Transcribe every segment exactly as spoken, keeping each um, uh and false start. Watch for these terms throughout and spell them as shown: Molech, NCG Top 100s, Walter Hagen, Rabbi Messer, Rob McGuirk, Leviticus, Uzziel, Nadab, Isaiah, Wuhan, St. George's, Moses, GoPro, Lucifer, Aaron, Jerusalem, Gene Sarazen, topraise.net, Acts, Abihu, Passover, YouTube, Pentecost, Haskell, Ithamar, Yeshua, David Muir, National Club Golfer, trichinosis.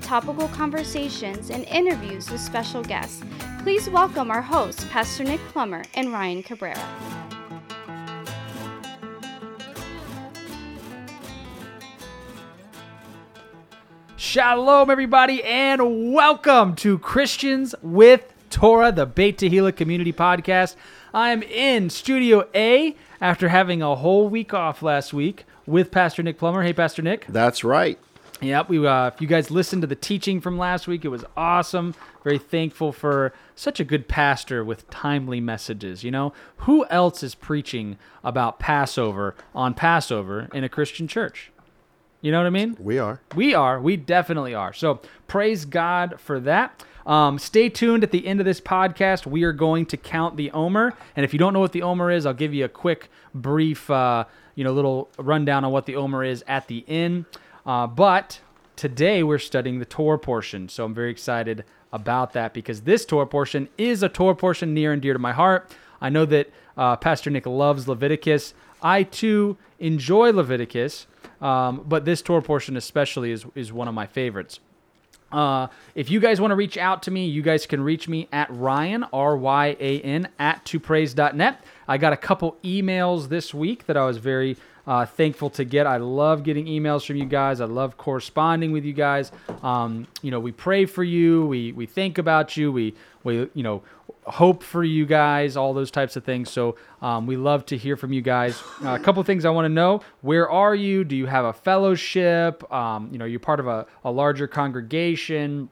topical conversations, and interviews with special guests. Please welcome our hosts, Pastor Nick Plummer and Ryan Cabrera. Shalom, everybody, and welcome to Christians with Torah, the Beit Tehillah Community Podcast. I'm in Studio A after having a whole week off last week with Pastor Nick Plummer. Hey, Pastor Nick. That's right. Yep. We, uh, if you guys listened to the teaching from last week, it was awesome. Very thankful for such a good pastor with timely messages. You know, who else is preaching about Passover on Passover in a Christian church? You know what I mean? We are. We are. We definitely are. So praise God for that. Um, stay tuned at the end of this podcast. We are going to count the Omer. And if you don't know what the Omer is, I'll give you a quick, brief, uh, you know, little rundown on what the Omer is at the end. Uh, but today we're studying the Torah portion. So I'm very excited about that because this Torah portion is a Torah portion near and dear to my heart. I know that uh, Pastor Nick loves Leviticus. I, too, enjoy Leviticus. Um, but this Torah portion especially is, is one of my favorites. Uh, if you guys want to reach out to me, you guys can reach me at Ryan, R Y A N, at to praise dot net. I got a couple emails this week that I was very uh, thankful to get. I love getting emails from you guys. I love corresponding with you guys. Um, you know, we pray for you. We we think about you. We, we you know, hope for you guys, all those types of things. So um, we love to hear from you guys. Uh, a couple of things I want to know. Where are you? Do you have a fellowship? Um, you know, you're part of a, a larger congregation.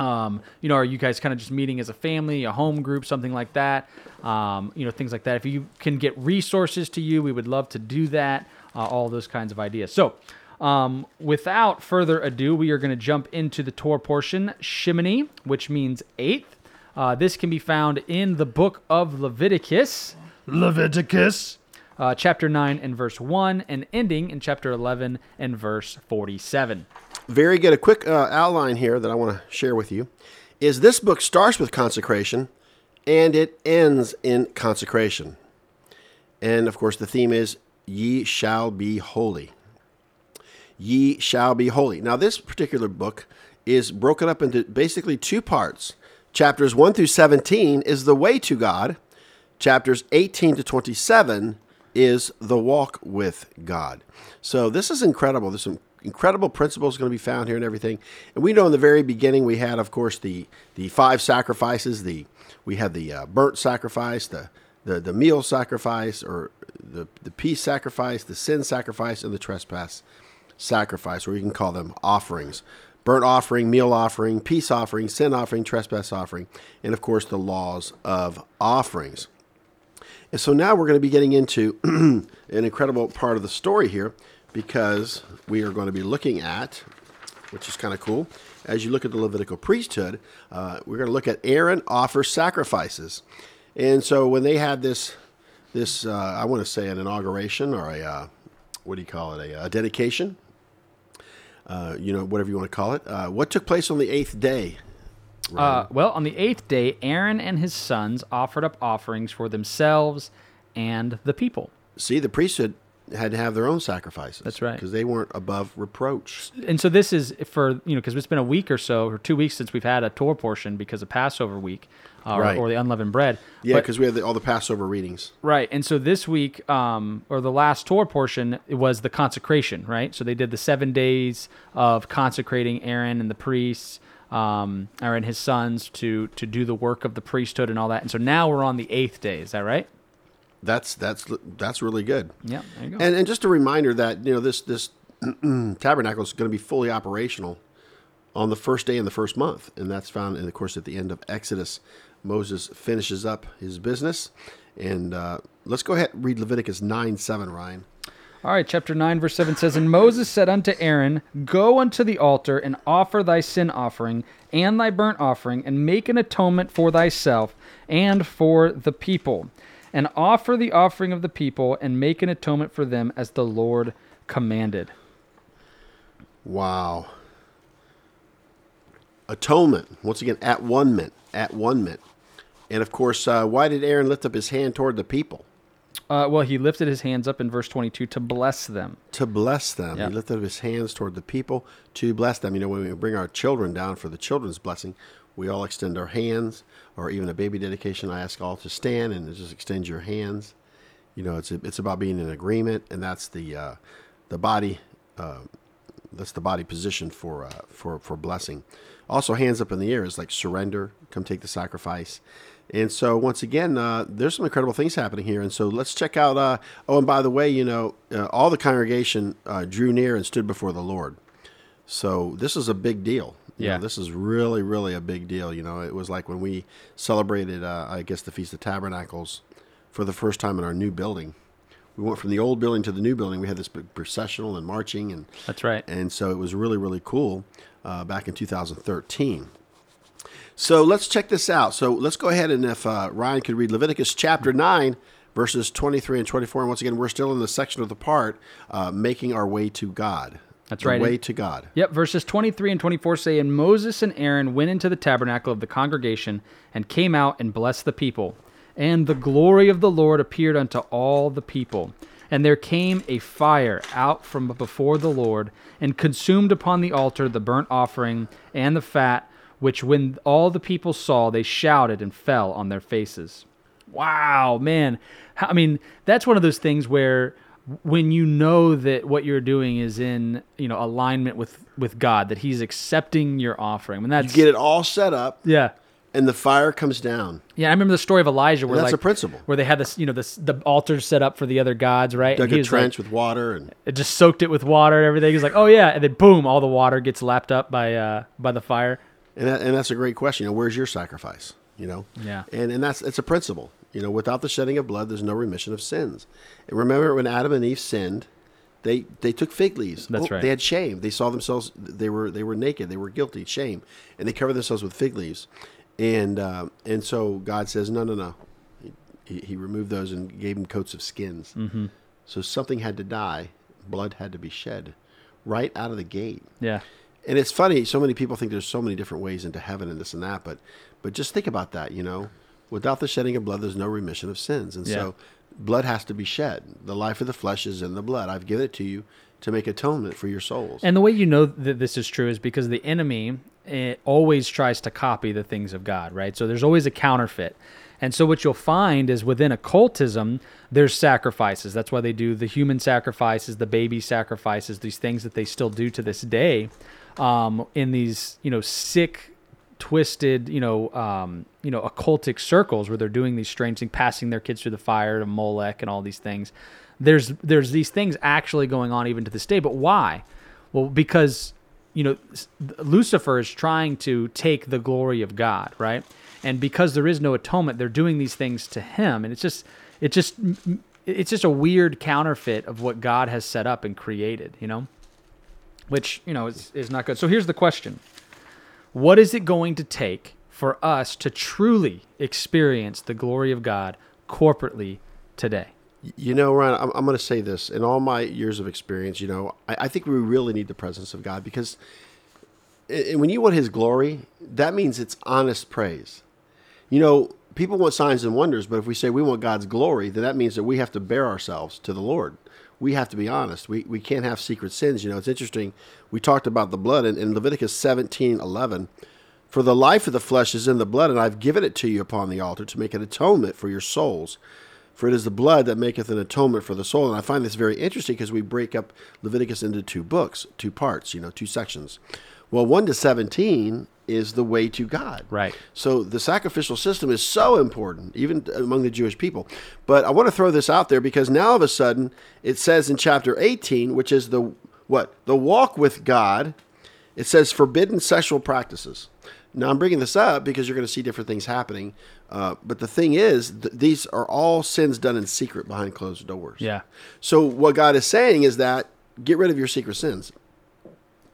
Um, you know, are you guys kind of just meeting as a family, a home group, something like that? Um, you know, things like that. If you can get resources to you, we would love to do that. Uh, all those kinds of ideas. So um, without further ado, we are going to jump into the Torah portion, Shimini, which means eighth. Uh, this can be found in the book of Leviticus, Leviticus, uh, chapter nine and verse one, and ending in chapter eleven and verse forty-seven. Very good. A quick uh, outline here that I want to share with you is this book starts with consecration, and it ends in consecration. And, of course, the theme is, ye shall be holy. Ye shall be holy. Now, this particular book is broken up into basically two parts. Chapters one through seventeen is the way to God. Chapters eighteen to twenty-seven is the walk with God. So this is incredible. There's some incredible principles going to be found here and everything. And we know in the very beginning we had, of course, the the five sacrifices. The we had the uh, burnt sacrifice, the, the the meal sacrifice, or the the peace sacrifice, the sin sacrifice, and the trespass sacrifice, or you can call them offerings. Burnt offering, meal offering, peace offering, sin offering, trespass offering, and of course the laws of offerings. And so now we're going to be getting into an incredible part of the story here because we are going to be looking at, which is kind of cool, as you look at the Levitical priesthood, uh, we're going to look at Aaron offers sacrifices. And so when they had this, this uh, I want to say an inauguration or a, uh, what do you call it, a, a dedication? Uh, you know, whatever you want to call it. Uh, what took place on the eighth day? Uh, well, on the eighth day, Aaron and his sons offered up offerings for themselves and the people. See, the priesthood had to have their own sacrifices. That's right. Because they weren't above reproach. And so this is for, you know, because it's been a week or so, or two weeks since we've had a Torah portion because of Passover week, uh, right. or, or the Unleavened Bread. Yeah, because we had the, all the Passover readings. Right. And so this week, um, or the last Torah portion, it was the consecration, right? So they did the seven days of consecrating Aaron and the priests, um, Aaron and his sons to to do the work of the priesthood and all that. And so now we're on the eighth day. Is that right? That's that's that's really good. Yeah, there you go. And and just a reminder that, you know, this this tabernacle is going to be fully operational on the first day in the first month, and that's found, in, of course, at the end of Exodus. Moses finishes up his business, and uh, let's go ahead and read Leviticus nine seven, Ryan. All right, chapter nine, verse seven says, And Moses said unto Aaron, Go unto the altar, and offer thy sin offering, and thy burnt offering, and make an atonement for thyself, and for the people. and offer the offering of the people and make an atonement for them as the Lord commanded. Wow. Atonement. Once again, at one minute, at one minute. And of course, uh, why did Aaron lift up his hand toward the people? Uh, well, he lifted his hands up in verse twenty-two to bless them. To bless them. Yep. He lifted up his hands toward the people to bless them. You know, when we bring our children down for the children's blessing, we all extend our hands, or even a baby dedication, I ask all to stand and just extend your hands. You know, it's it's about being in agreement, and that's the uh, the body uh, that's the body position for uh, for for blessing. Also, hands up in the air is like surrender. Come take the sacrifice. And so, once again, uh, there's some incredible things happening here. And so, let's check out, uh, oh, and by the way, you know, uh, all the congregation uh, drew near and stood before the Lord. So, this is a big deal. You yeah. know, this is really, really a big deal. You know, it was like when we celebrated, uh, I guess, the Feast of Tabernacles for the first time in our new building. We went from the old building to the new building. We had this big processional and marching. And that's right. And so, it was really, really cool uh, back in two thousand thirteen. So let's check this out. So let's go ahead and if uh, Ryan could read Leviticus chapter nine, verses twenty-three and twenty-four. And once again, we're still in the section of the part, uh, making our way to God. That's right. The way to God. Yep. Verses twenty-three and twenty-four say, "And Moses and Aaron went into the tabernacle of the congregation and came out and blessed the people. And the glory of the Lord appeared unto all the people. And there came a fire out from before the Lord and consumed upon the altar the burnt offering and the fat, which when all the people saw, they shouted and fell on their faces." Wow, man. I mean, that's one of those things where when you know that what you're doing is in, you know, alignment with, with God, that he's accepting your offering. And that's, you get it all set up. Yeah. And the fire comes down. Yeah, I remember the story of Elijah where, and that's like, a principle. Where they had this, you know, this the altar set up for the other gods, right? Dug and he a trench like, with water and it just soaked it with water and everything. He's like, "Oh yeah," and then boom, all the water gets lapped up by uh, by the fire. And that, and that's a great question. You know, where's your sacrifice? You know, yeah. And and that's it's a principle. You know, without the shedding of blood, there's no remission of sins. And remember when Adam and Eve sinned, they they took fig leaves. That's oh, right. They had shame. They saw themselves. They were they were naked. They were guilty. Shame. And they covered themselves with fig leaves. And uh, and so God says, no, no, no. He, he removed those and gave them coats of skins. Mm-hmm. So something had to die. Blood had to be shed, right out of the gate. Yeah. And it's funny, so many people think there's so many different ways into heaven and this and that, but but just think about that, you know. Without the shedding of blood, there's no remission of sins. And yeah. so blood has to be shed. The life of the flesh is in the blood. I've given it to you to make atonement for your souls. And the way you know that this is true is because the enemy it always tries to copy the things of God, right? So there's always a counterfeit. And so what you'll find is within occultism, there's sacrifices. That's why they do the human sacrifices, the baby sacrifices, these things that they still do to this day. Um, in these, you know, sick, twisted, you know, um, you know, occultic circles where they're doing these strange things, passing their kids through the fire to Molech and all these things. There's there's these things actually going on even to this day. But why? Well, because, you know, Lucifer is trying to take the glory of God, right? And because there is no atonement, they're doing these things to him, and it's just it just it's just a weird counterfeit of what God has set up and created, you know? Which, you know, is, is not good. So here's the question. What is it going to take for us to truly experience the glory of God corporately today? You know, Ryan, I'm, I'm going to say this. In all my years of experience, you know, I, I think we really need the presence of God because it, when you want his glory, that means it's honest praise. You know, people want signs and wonders, but if we say we want God's glory, then that means that we have to bear ourselves to the Lord. We have to be honest. We we can't have secret sins. You know, it's interesting. We talked about the blood in, in Leviticus seventeen eleven. For the life of the flesh is in the blood, and I've given it to you upon the altar to make an atonement for your souls. For it is the blood that maketh an atonement for the soul. And I find this very interesting because we break up Leviticus into two books, two parts, you know, two sections. Well, one to seventeen is the way to God. Right. So the sacrificial system is so important, even among the Jewish people. But I want to throw this out there because now all of a sudden it says in chapter eighteen, which is the what? The walk with God, it says forbidden sexual practices. Now I'm bringing this up because you're going to see different things happening. Uh, but the thing is, th- these are all sins done in secret behind closed doors. Yeah. So what God is saying is that get rid of your secret sins.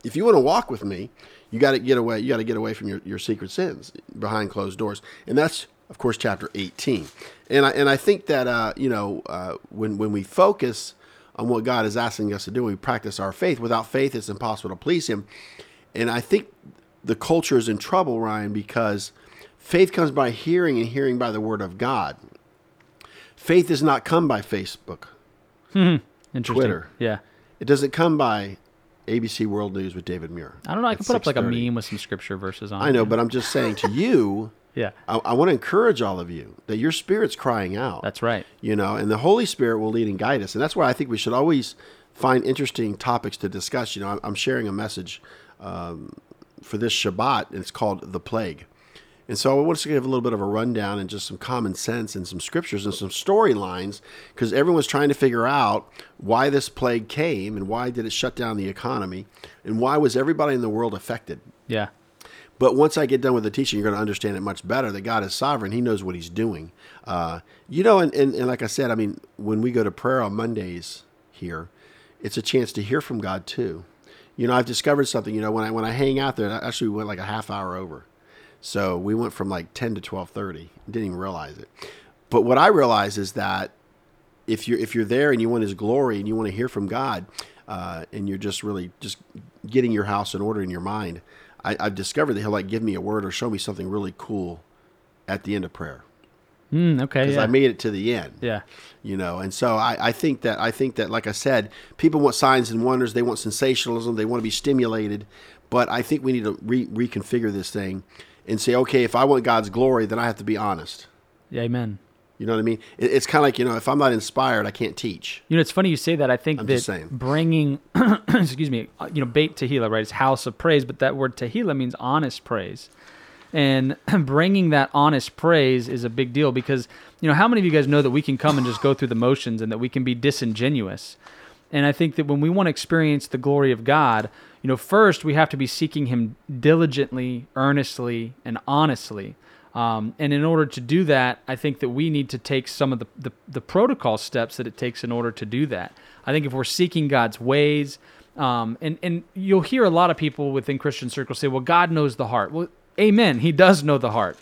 If you want to walk with me, you got to get away. You got to get away from your, your secret sins behind closed doors. And that's of course, chapter eighteen. And I and I think that uh, you know uh, when when we focus on what God is asking us to do, we practice our faith. Without faith, it's impossible to please Him. And I think the culture is in trouble, Ryan, because faith comes by hearing, and hearing by the Word of God. Faith does not come by Facebook, hmm. Interesting. Twitter. Yeah, it doesn't come by A B C World News with David Muir. I don't know. I can put up like a meme with some scripture verses on. I know, but I'm just saying to you. Yeah, I, I want to encourage all of you that your spirit's crying out. That's right. You know, and the Holy Spirit will lead and guide us, and that's why I think we should always find interesting topics to discuss. You know, I'm, I'm sharing a message um, for this Shabbat, and it's called "The Plague," and so I want to give a little bit of a rundown and just some common sense and some scriptures and some storylines, because everyone's trying to figure out why this plague came and why did it shut down the economy and why was everybody in the world affected. Yeah. But once I get done with the teaching, you're going to understand it much better, that God is sovereign. He knows what he's doing. Uh, you know, and, and, and like I said, I mean, when we go to prayer on Mondays here, it's a chance to hear from God too. You know, I've discovered something. You know, when I when I hang out there, I actually went like a half hour over. So we went from like ten to twelve thirty. Didn't even realize it. But what I realize is that if you're, if you're there and you want his glory and you want to hear from God, uh, and you're just really just getting your house in order in your mind, I, I've discovered that he'll like give me a word or show me something really cool at the end of prayer. Mm, okay. Because yeah. I made it to the end. Yeah. You know, and so I, I think that, I think that, like I said, people want signs and wonders. They want sensationalism. They want to be stimulated. But I think we need to re- reconfigure this thing and say, okay, if I want God's glory, then I have to be honest. Yeah, amen. You know what I mean? It, it's kind of like, you know, if I'm not inspired, I can't teach. You know, it's funny you say that. I think I'm that bringing, excuse me, you know, Beit Tehillah, right? It's house of praise, but that word Tehillah means honest praise. And bringing that honest praise is a big deal because, you know, how many of you guys know that we can come and just go through the motions and that we can be disingenuous? And I think that when we want to experience the glory of God, you know, first we have to be seeking Him diligently, earnestly, and honestly. Um, and in order to do that, I think that we need to take some of the, the, the protocol steps that it takes in order to do that. I think if we're seeking God's ways, um, and, and you'll hear a lot of people within Christian circles say, well, God knows the heart. Well, amen. He does know the heart.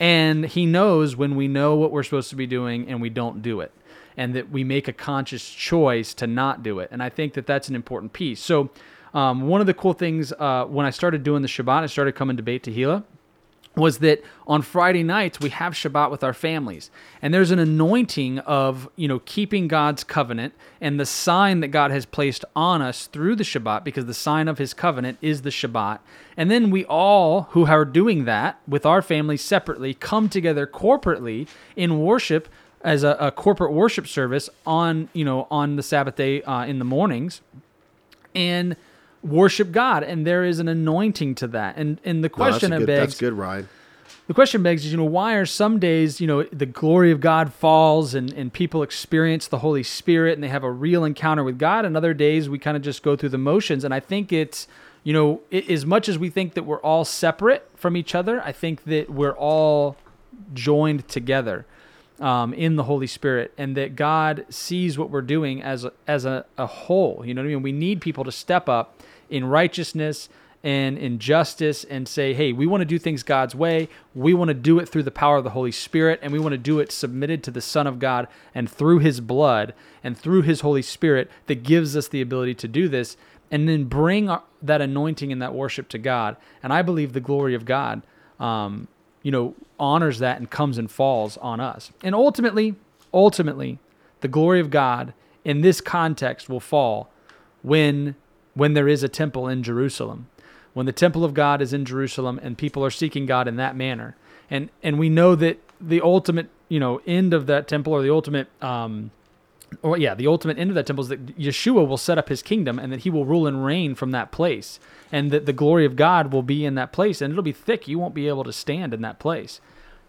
And He knows when we know what we're supposed to be doing and we don't do it, and that we make a conscious choice to not do it. And I think that that's an important piece. So um, one of the cool things uh, when I started doing the Shabbat, I started coming to Beit Tehillah, was that on Friday nights we have Shabbat with our families. And there's an anointing of, you know, keeping God's covenant and the sign that God has placed on us through the Shabbat, because the sign of His covenant is the Shabbat. And then we all who are doing that with our families separately come together corporately in worship as a, a corporate worship service on, you know, on the Sabbath day uh, in the mornings. And worship God, and there is an anointing to that. And and the question no, that's a good, begs, that's good, Ryan. The question begs is, you know, why are some days, you know, the glory of God falls and, and people experience the Holy Spirit and they have a real encounter with God, and other days we kind of just go through the motions. And I think it's, you know, it, as much as we think that we're all separate from each other, I think that we're all joined together um, in the Holy Spirit, and that God sees what we're doing as a, as a, a whole. You know what I mean? We need people to step up in righteousness and in justice and say, hey, we want to do things God's way. We want to do it through the power of the Holy Spirit, and we want to do it submitted to the Son of God and through His blood and through His Holy Spirit that gives us the ability to do this, and then bring our, that anointing and that worship to God. And I believe the glory of God, um, you know, honors that and comes and falls on us. And ultimately, ultimately, the glory of God in this context will fall when... when there is a temple in Jerusalem, when the temple of God is in Jerusalem and people are seeking God in that manner. And and we know that the ultimate, you know, end of that temple, or the ultimate, um, or yeah, the ultimate end of that temple is that Yeshua will set up His kingdom and that He will rule and reign from that place, and that the glory of God will be in that place, and it'll be thick. You won't be able to stand in that place.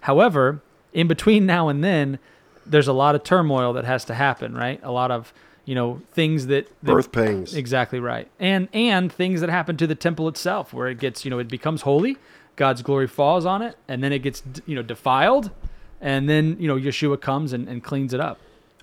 However, in between now and then, there's a lot of turmoil that has to happen, right? A lot of You know, things that, that... birth pains. Exactly right. And and things that happen to the temple itself, where it gets, you know, it becomes holy, God's glory falls on it, and then it gets, you know, defiled, and then, you know, Yeshua comes and, and cleans it up.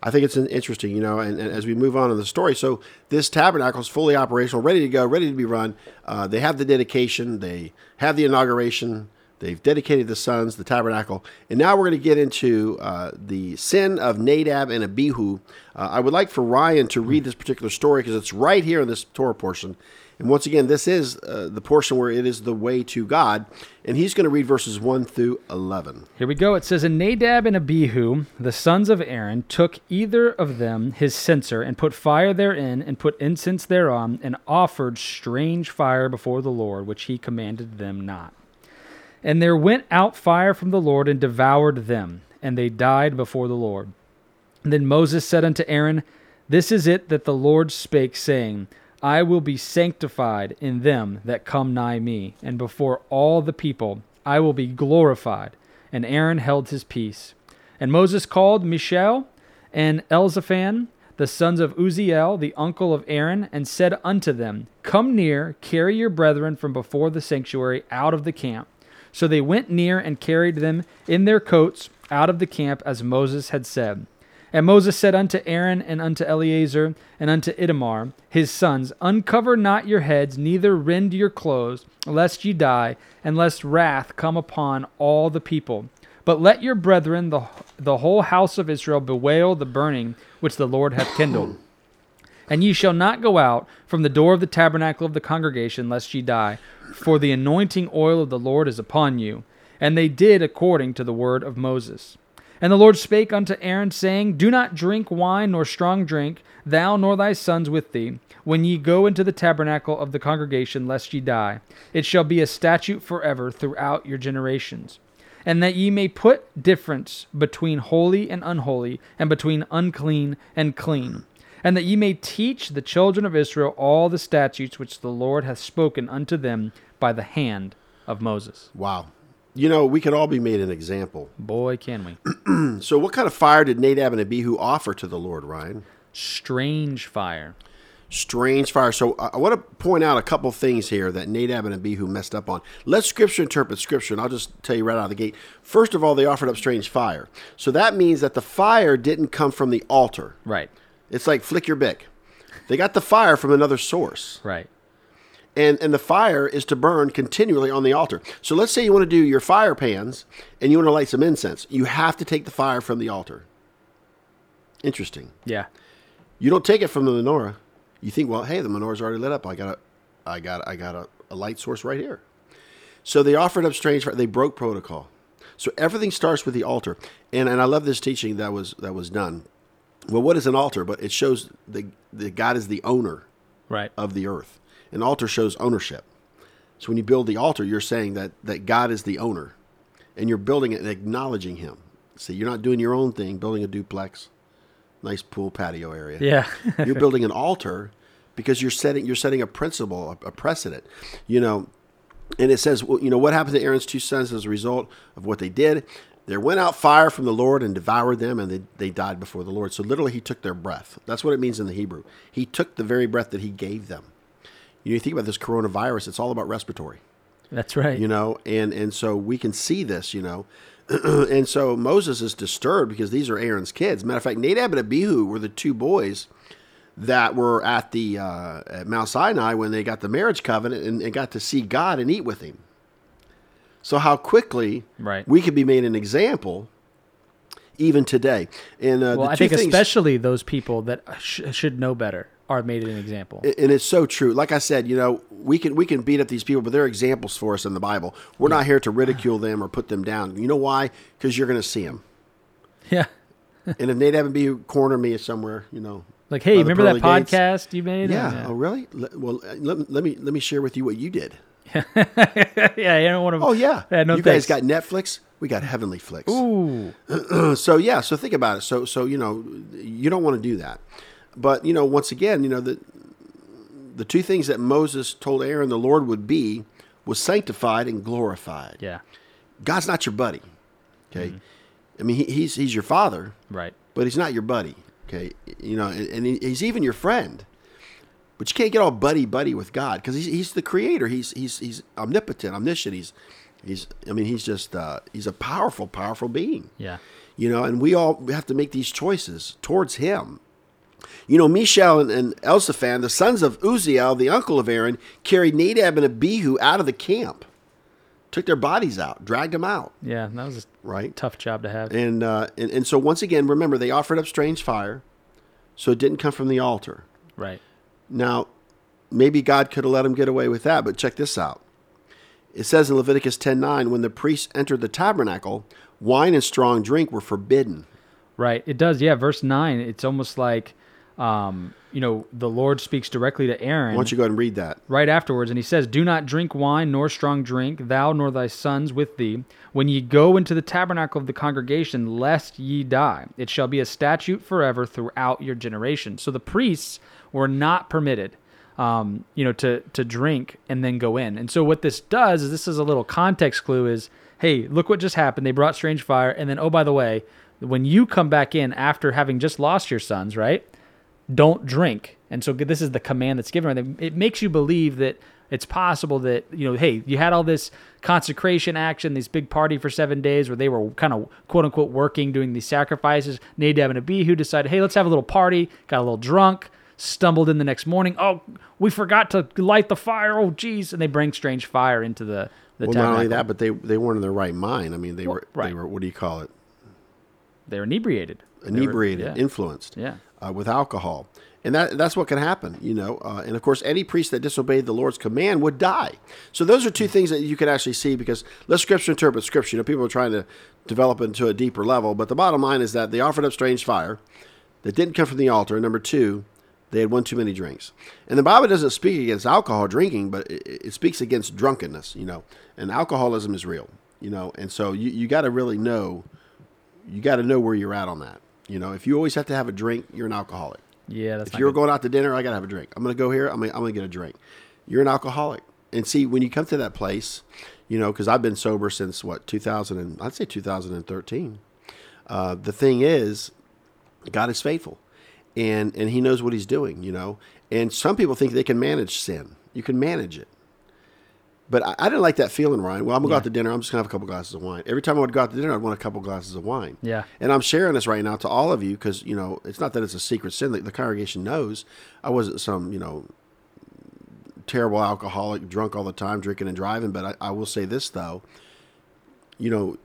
I think it's an interesting, you know, and, and as we move on in the story, so this tabernacle is fully operational, ready to go, ready to be run. Uh, they have the dedication, they have the inauguration, They've dedicated the sons, the tabernacle. And now we're going to get into uh, the sin of Nadab and Abihu. Uh, I would like for Ryan to read this particular story because it's right here in this Torah portion. And once again, this is uh, the portion where it is the way to God. And he's going to read verses one through eleven. Here we go. It says, "And Nadab and Abihu, the sons of Aaron, took either of them his censer and put fire therein and put incense thereon and offered strange fire before the Lord, which he commanded them not. And there went out fire from the Lord and devoured them, and they died before the Lord. And then Moses said unto Aaron, This is it that the Lord spake, saying, I will be sanctified in them that come nigh me, and before all the people I will be glorified. And Aaron held his peace. And Moses called Mishael and Elzaphan, the sons of Uzziel, the uncle of Aaron, and said unto them, Come near, carry your brethren from before the sanctuary out of the camp. So they went near and carried them in their coats out of the camp, as Moses had said. And Moses said unto Aaron and unto Eleazar and unto Ithamar, his sons, Uncover not your heads, neither rend your clothes, lest ye die, and lest wrath come upon all the people. But let your brethren, the, the whole house of Israel, bewail the burning which the Lord hath kindled. And ye shall not go out from the door of the tabernacle of the congregation, lest ye die, for the anointing oil of the Lord is upon you. And they did according to the word of Moses. And the Lord spake unto Aaron, saying, Do not drink wine nor strong drink, thou nor thy sons with thee, when ye go into the tabernacle of the congregation, lest ye die. It shall be a statute forever throughout your generations. And that ye may put difference between holy and unholy, and between unclean and clean. And that ye may teach the children of Israel all the statutes which the Lord hath spoken unto them by the hand of Moses." Wow. You know, we could all be made an example. Boy, can we. So what kind of fire did Nadab and Abihu offer to the Lord, Ryan? Strange fire. Strange fire. So I want to point out a couple things here that Nadab and Abihu messed up on. Let Scripture interpret Scripture, and I'll just tell you right out of the gate. First of all, they offered up strange fire. So that means that the fire didn't come from the altar. Right. It's like flick your bick. They got the fire from another source. Right. And and the fire is to burn continually on the altar. So let's say you want to do your fire pans and you want to light some incense. You have to take the fire from the altar. Interesting. Yeah. You don't take it from the menorah. You think, well, hey, the menorah's already lit up. I got a, I got I got a, a light source right here. So they offered up strange fire. They broke protocol. So everything starts with the altar. And and I love this teaching that was that was done. Well, what is an altar? But it shows that the God is the owner right. of the earth. An altar shows ownership. So when you build the altar, you're saying that, that God is the owner. And you're building it and acknowledging him. See, you're not doing your own thing, building a duplex, nice pool patio area. Yeah. You're building an altar because you're setting you're setting a principle, a, a precedent. You know, and it says, well, you know, what happened to Aaron's two sons as a result of what they did? There went out fire from the Lord and devoured them, and they, they died before the Lord. So literally he took their breath. That's what it means in the Hebrew. He took the very breath that he gave them. You know, you think about this coronavirus, it's all about respiratory. That's right. You know, and, and so we can see this, you know. And so Moses is disturbed because these are Aaron's kids. Matter of fact, Nadab and Abihu were the two boys that were at the uh, at Mount Sinai when they got the marriage covenant and, and got to see God and eat with him. So how quickly right. we could be made an example even today. And uh, well, I think things, especially those people that sh- should know better are made an example. And it's so true. Like I said, you know, we can we can beat up these people, but they're examples for us in the Bible. We're yeah. not here to ridicule them or put them down. You know why? Because you're going to see them. Yeah. And if Nadab and Abihu corner me somewhere, you know. Like, hey, remember that podcast gates? You made? Yeah. yeah. Oh, really? Well, let, let me let me share with you what you did. yeah, I don't want to. Oh yeah, yeah no you thanks. Guys got Netflix. We got Heavenly Flicks. Ooh. so yeah, so think about it. So so you know, you don't want to do that. But you know, once again, you know the the two things that Moses told Aaron the Lord would be was sanctified and glorified. Yeah. God's not your buddy. Okay. Mm-hmm. I mean, he, he's he's your father. Right. But he's not your buddy. Okay. You know, and, and he's even your friend. But you can't get all buddy buddy with God because he's he's the creator. He's he's he's omnipotent, omniscient. He's he's I mean he's just uh, he's a powerful, powerful being. Yeah, you know, and we all we have to make these choices towards him. You know, Mishael and, and Elzaphan, the sons of Uzziel, the uncle of Aaron, carried Nadab and Abihu out of the camp. took their bodies out, dragged them out. Yeah, that was a right? tough job to have. And, uh, and and so once again, remember, they offered up strange fire, so it didn't come from the altar. Right. Now, maybe God could have let them get away with that, but check this out. It says in Leviticus ten nine, when the priests entered the tabernacle, wine and strong drink were forbidden. Right. It does. Yeah. Verse nine, it's almost like, um, you know, the Lord speaks directly to Aaron. Why don't you go ahead and read that? Right afterwards. And he says, do not drink wine nor strong drink, thou nor thy sons with thee, when ye go into the tabernacle of the congregation, lest ye die. It shall be a statute forever throughout your generation. So the priests were not permitted, um, you know, to, to drink and then go in. And so what this does is, this is a little context clue is, hey, look what just happened. They brought strange fire. And then, oh, by the way, when you come back in after having just lost your sons, right, don't drink. And so this is the command that's given. It makes you believe that it's possible that, you know, hey, you had all this consecration action, this big party for seven days where they were kind of, quote unquote, working, doing these sacrifices. Nadab and Abihu decided, hey, let's have a little party, got a little drunk, stumbled in the next morning. Oh, we forgot to light the fire. Oh, geez. And they bring strange fire into the, the well, tabernacle. Not only that, but they, they weren't in their right mind. I mean, they well, were, right. they were, what do you call it? They're inebriated. Inebriated, they were, yeah. influenced yeah. Uh, with alcohol. And that that's what can happen, you know. Uh, and, of course, any priest that disobeyed the Lord's command would die. So those are two things that you can actually see, because let Scripture interpret Scripture. You know, people are trying to develop it to a deeper level. But the bottom line is that they offered up strange fire that didn't come from the altar. And number two, they had one too many drinks. And the Bible doesn't speak against alcohol drinking, but it, it speaks against drunkenness, you know. And alcoholism is real, you know. And so you, you got to really know. You got to know where you're at on that. You know, if you always have to have a drink, you're an alcoholic. Yeah, that's If you're good. going out to dinner, I got to have a drink. I'm going to go here. I'm going to get a drink. You're an alcoholic. And see, when you come to that place, you know, because I've been sober since, what, two thousand, and I'd say two thousand thirteen. Uh, the thing is, God is faithful. And, and he knows what he's doing, you know. And some people think they can manage sin. You can manage it. But I, I didn't like that feeling, Ryan. Well, I'm going to yeah. go out to dinner. I'm just going to have a couple glasses of wine. Every time I would go out to dinner, I'd want a couple glasses of wine. Yeah. And I'm sharing this right now to all of you because, you know, it's not that it's a secret sin. The, the congregation knows I wasn't some, you know, terrible alcoholic, drunk all the time, drinking and driving. But I, I will say this, though. You know,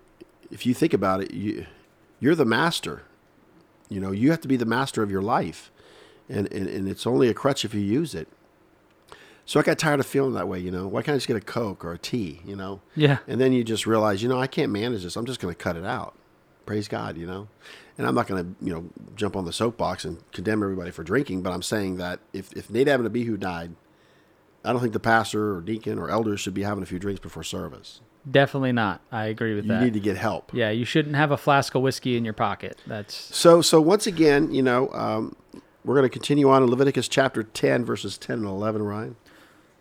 if you think about it, you, you're the master. You know, you have to be the master of your life. And, and, and it's only a crutch if you use it. So I got tired of feeling that way, you know. Why can't I just get a Coke or a tea, you know? Yeah. And then you just realize, you know, I can't manage this. I'm just going to cut it out. Praise God, you know. And I'm not going to, you know, jump on the soapbox and condemn everybody for drinking. But I'm saying that if, if Nadab and Abihu died, I don't think the pastor or deacon or elders should be having a few drinks before service. Definitely not. I agree with you that. You need to get help. Yeah, you shouldn't have a flask of whiskey in your pocket. That's So, so once again, you know, um, we're going to continue on in Leviticus chapter ten, verses ten and eleven, Ryan.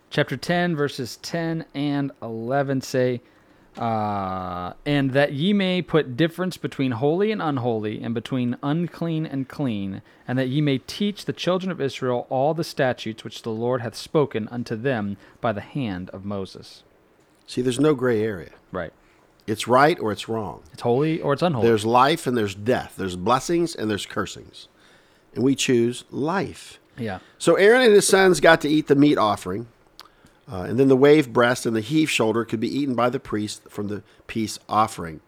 Chapter ten, verses ten and eleven say, uh, and that ye may put difference between holy and unholy, and between unclean and clean, and that ye may teach the children of Israel all the statutes which the Lord hath spoken unto them by the hand of Moses. See, there's no gray area. Right. It's right or it's wrong. It's holy or it's unholy. There's life and there's death. There's blessings and there's cursings. And we choose life. Yeah. So Aaron and his sons got to eat the meat offering. Uh, and then the wave breast and the heave shoulder could be eaten by the priest from the peace offering.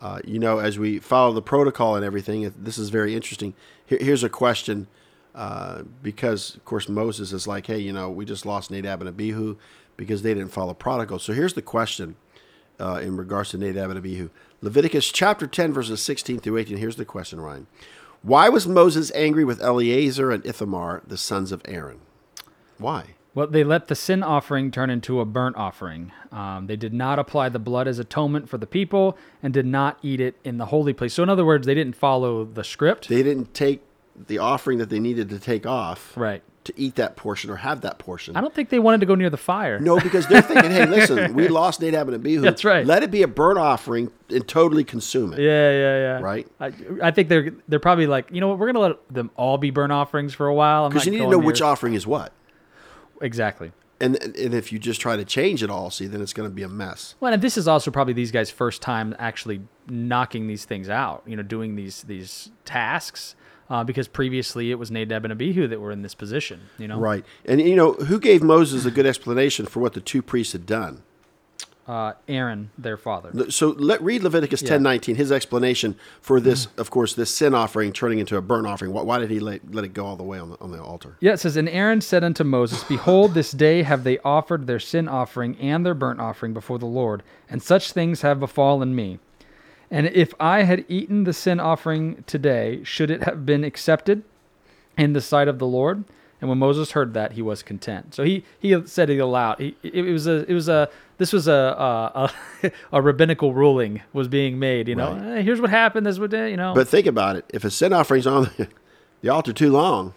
Uh, you know, as we follow the protocol and everything, this is very interesting. Here, here's a question, uh, because, of course, Moses is like, hey, you know, we just lost Nadab and Abihu because they didn't follow protocol. So here's the question uh, in regards to Nadab and Abihu. Leviticus chapter ten, verses sixteen through eighteen. Here's the question, Ryan. Why was Moses angry with Eleazar and Ithamar, the sons of Aaron? Why? Well, they let the sin offering turn into a burnt offering. Um, they did not apply the blood as atonement for the people and did not eat it in the holy place. So in other words, they didn't follow the script. They didn't take the offering that they needed to take off right. to eat that portion or have that portion. I don't think they wanted to go near the fire. No, because they're thinking, hey, listen, we lost Nadab and Abihu. That's right. Let it be a burnt offering and totally consume it. Yeah, yeah, yeah. Right? I, I think they're they're probably like, you know what, we're going to let them all be burnt offerings for a while. Because you need to know which offering is what. Exactly. And and if you just try to change it all, see, then it's going to be a mess. Well, and this is also probably these guys' first time actually knocking these things out, you know, doing these these tasks, uh, because previously it was Nadab and Abihu that were in this position, you know? Right. And, you know, who gave Moses a good explanation for what the two priests had done? uh, Aaron, their father. So let read Leviticus yeah. ten nineteen. His explanation for this, mm-hmm. of course, this sin offering turning into a burnt offering. Why, why did he let, let it go all the way on the, on the altar? Yeah, it says, "And Aaron said unto Moses, Behold, this day have they offered their sin offering and their burnt offering before the Lord, and such things have befallen me. And if I had eaten the sin offering today, should it have been accepted in the sight of the Lord?" And when Moses heard that, he was content. So he, he said it aloud. He, it was a it was a this was a a, a, a rabbinical ruling was being made. You know, right. eh, here's what happened. This what you know. But think about it. If a sin offering's on the altar too long,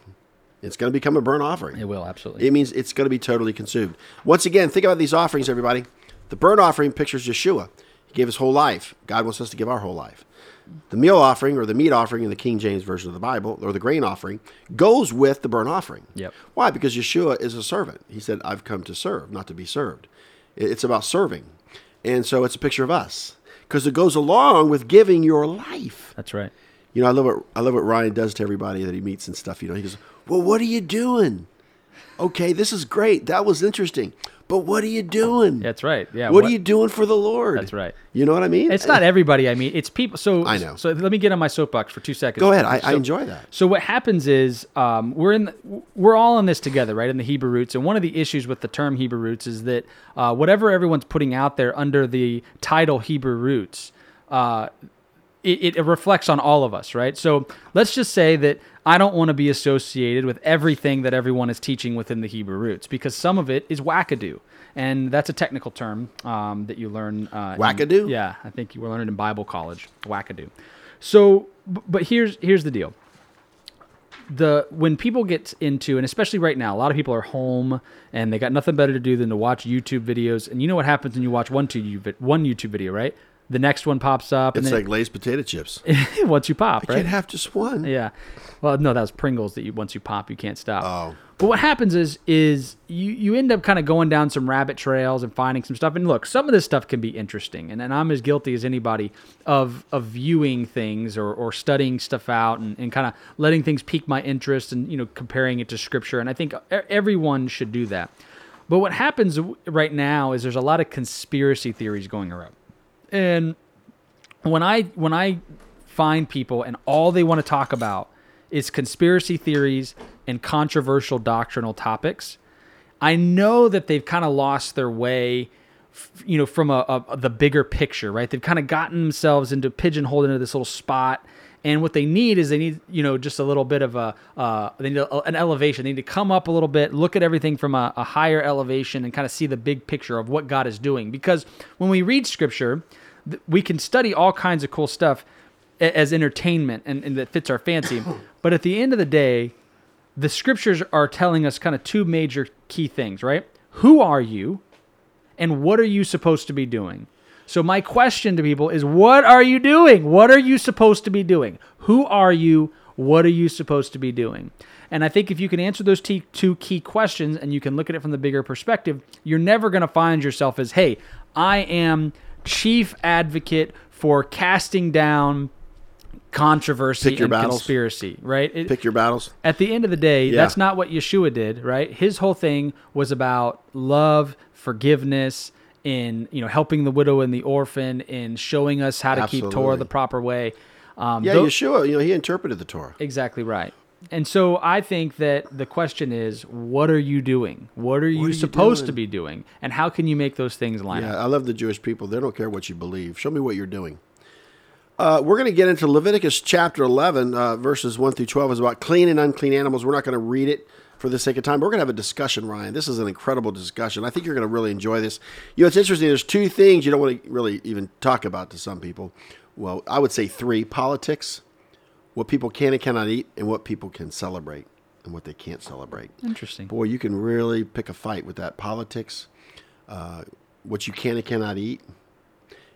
it's going to become a burnt offering. It will, absolutely. It means it's going to be totally consumed. Once again, think about these offerings, everybody. The burnt offering pictures Yeshua. He gave his whole life. God wants us to give our whole life. The meal offering, or the meat offering in the King James Version of the Bible, or the grain offering, goes with the burnt offering. Yep. Why? Because Yeshua is a servant. He said, "I've come to serve, not to be served." It's about serving. And so it's a picture of us, because it goes along with giving your life. That's right. You know, I love what, I love what Ryan does to everybody that he meets and stuff. You know, he goes, "Well, what are you doing? Okay, this is great. That was interesting. But what are you doing?" That's right. Yeah. What, what are you doing for the Lord? That's right. You know what I mean? It's not everybody I mean. It's people. So I know. So let me get on my soapbox for two seconds. Go ahead. I, so, I enjoy that. So what happens is um, we're in the, we're all in this together, right? In the Hebrew roots, and one of the issues with the term Hebrew roots is that uh, whatever everyone's putting out there under the title Hebrew roots, uh, it, it reflects on all of us, right? So let's just say that I don't want to be associated with everything that everyone is teaching within the Hebrew roots, because some of it is wackadoo. And that's a technical term um, that you learn. Uh, wackadoo? In, yeah, I think you were learning in Bible college, wackadoo. So, but here's here's the deal. The when people get into, and especially right now, a lot of people are home and they got nothing better to do than to watch YouTube videos. And you know what happens when you watch one YouTube, one YouTube video, right? The next one pops up. It's and then, like Lay's potato chips. Once you pop, I right? I can't have just one. Yeah. Well, no, that was Pringles that you once you pop, you can't stop. Oh. But what happens is is you, you end up kind of going down some rabbit trails and finding some stuff. And look, some of this stuff can be interesting. And, and I'm as guilty as anybody of of viewing things or, or studying stuff out and, and kind of letting things pique my interest and, you know, comparing it to Scripture. And I think everyone should do that. But what happens right now is there's a lot of conspiracy theories going around. And when I when I find people and all they want to talk about is conspiracy theories and controversial doctrinal topics, I know that they've kind of lost their way, f- you know, from a, a the bigger picture, right? They've kind of gotten themselves into pigeonholed into this little spot. And what they need is they need, you know, just a little bit of a, uh, they need a, an elevation. They need to come up a little bit, look at everything from a, a higher elevation and kind of see the big picture of what God is doing. Because when we read Scripture, th- we can study all kinds of cool stuff a- as entertainment and, and that fits our fancy. But at the end of the day, the Scriptures are telling us kind of two major key things, right? Who are you and what are you supposed to be doing? So my question to people is, what are you doing? What are you supposed to be doing? Who are you? What are you supposed to be doing? And I think if you can answer those t- two key questions and you can look at it from the bigger perspective, you're never going to find yourself as, hey, I am chief advocate for casting down controversy and battles. Conspiracy, right? It, Pick your battles. At the end of the day, yeah. That's not what Yeshua did, right? His whole thing was about love, forgiveness, in, you know, helping the widow and the orphan, in showing us how to Absolutely. Keep Torah the proper way. Um, yeah, those, Yeshua, you know, he interpreted the Torah. Exactly right. And so I think that the question is, what are you doing? What are you, what are supposed you to be doing? And how can you make those things line yeah, up? Yeah, I love the Jewish people. They don't care what you believe. Show me what you're doing. Uh, we're going to get into Leviticus chapter eleven, uh, verses one through twelve. Is about clean and unclean animals. We're not going to read it. For the sake of time, we're going to have a discussion, Ryan. This is an incredible discussion. I think you're going to really enjoy this. You know, it's interesting. There's two things you don't want to really even talk about to some people. Well, I would say three. Politics, what people can and cannot eat, and what people can celebrate and what they can't celebrate. Interesting. Boy, you can really pick a fight with that. Politics, uh, what you can and cannot eat.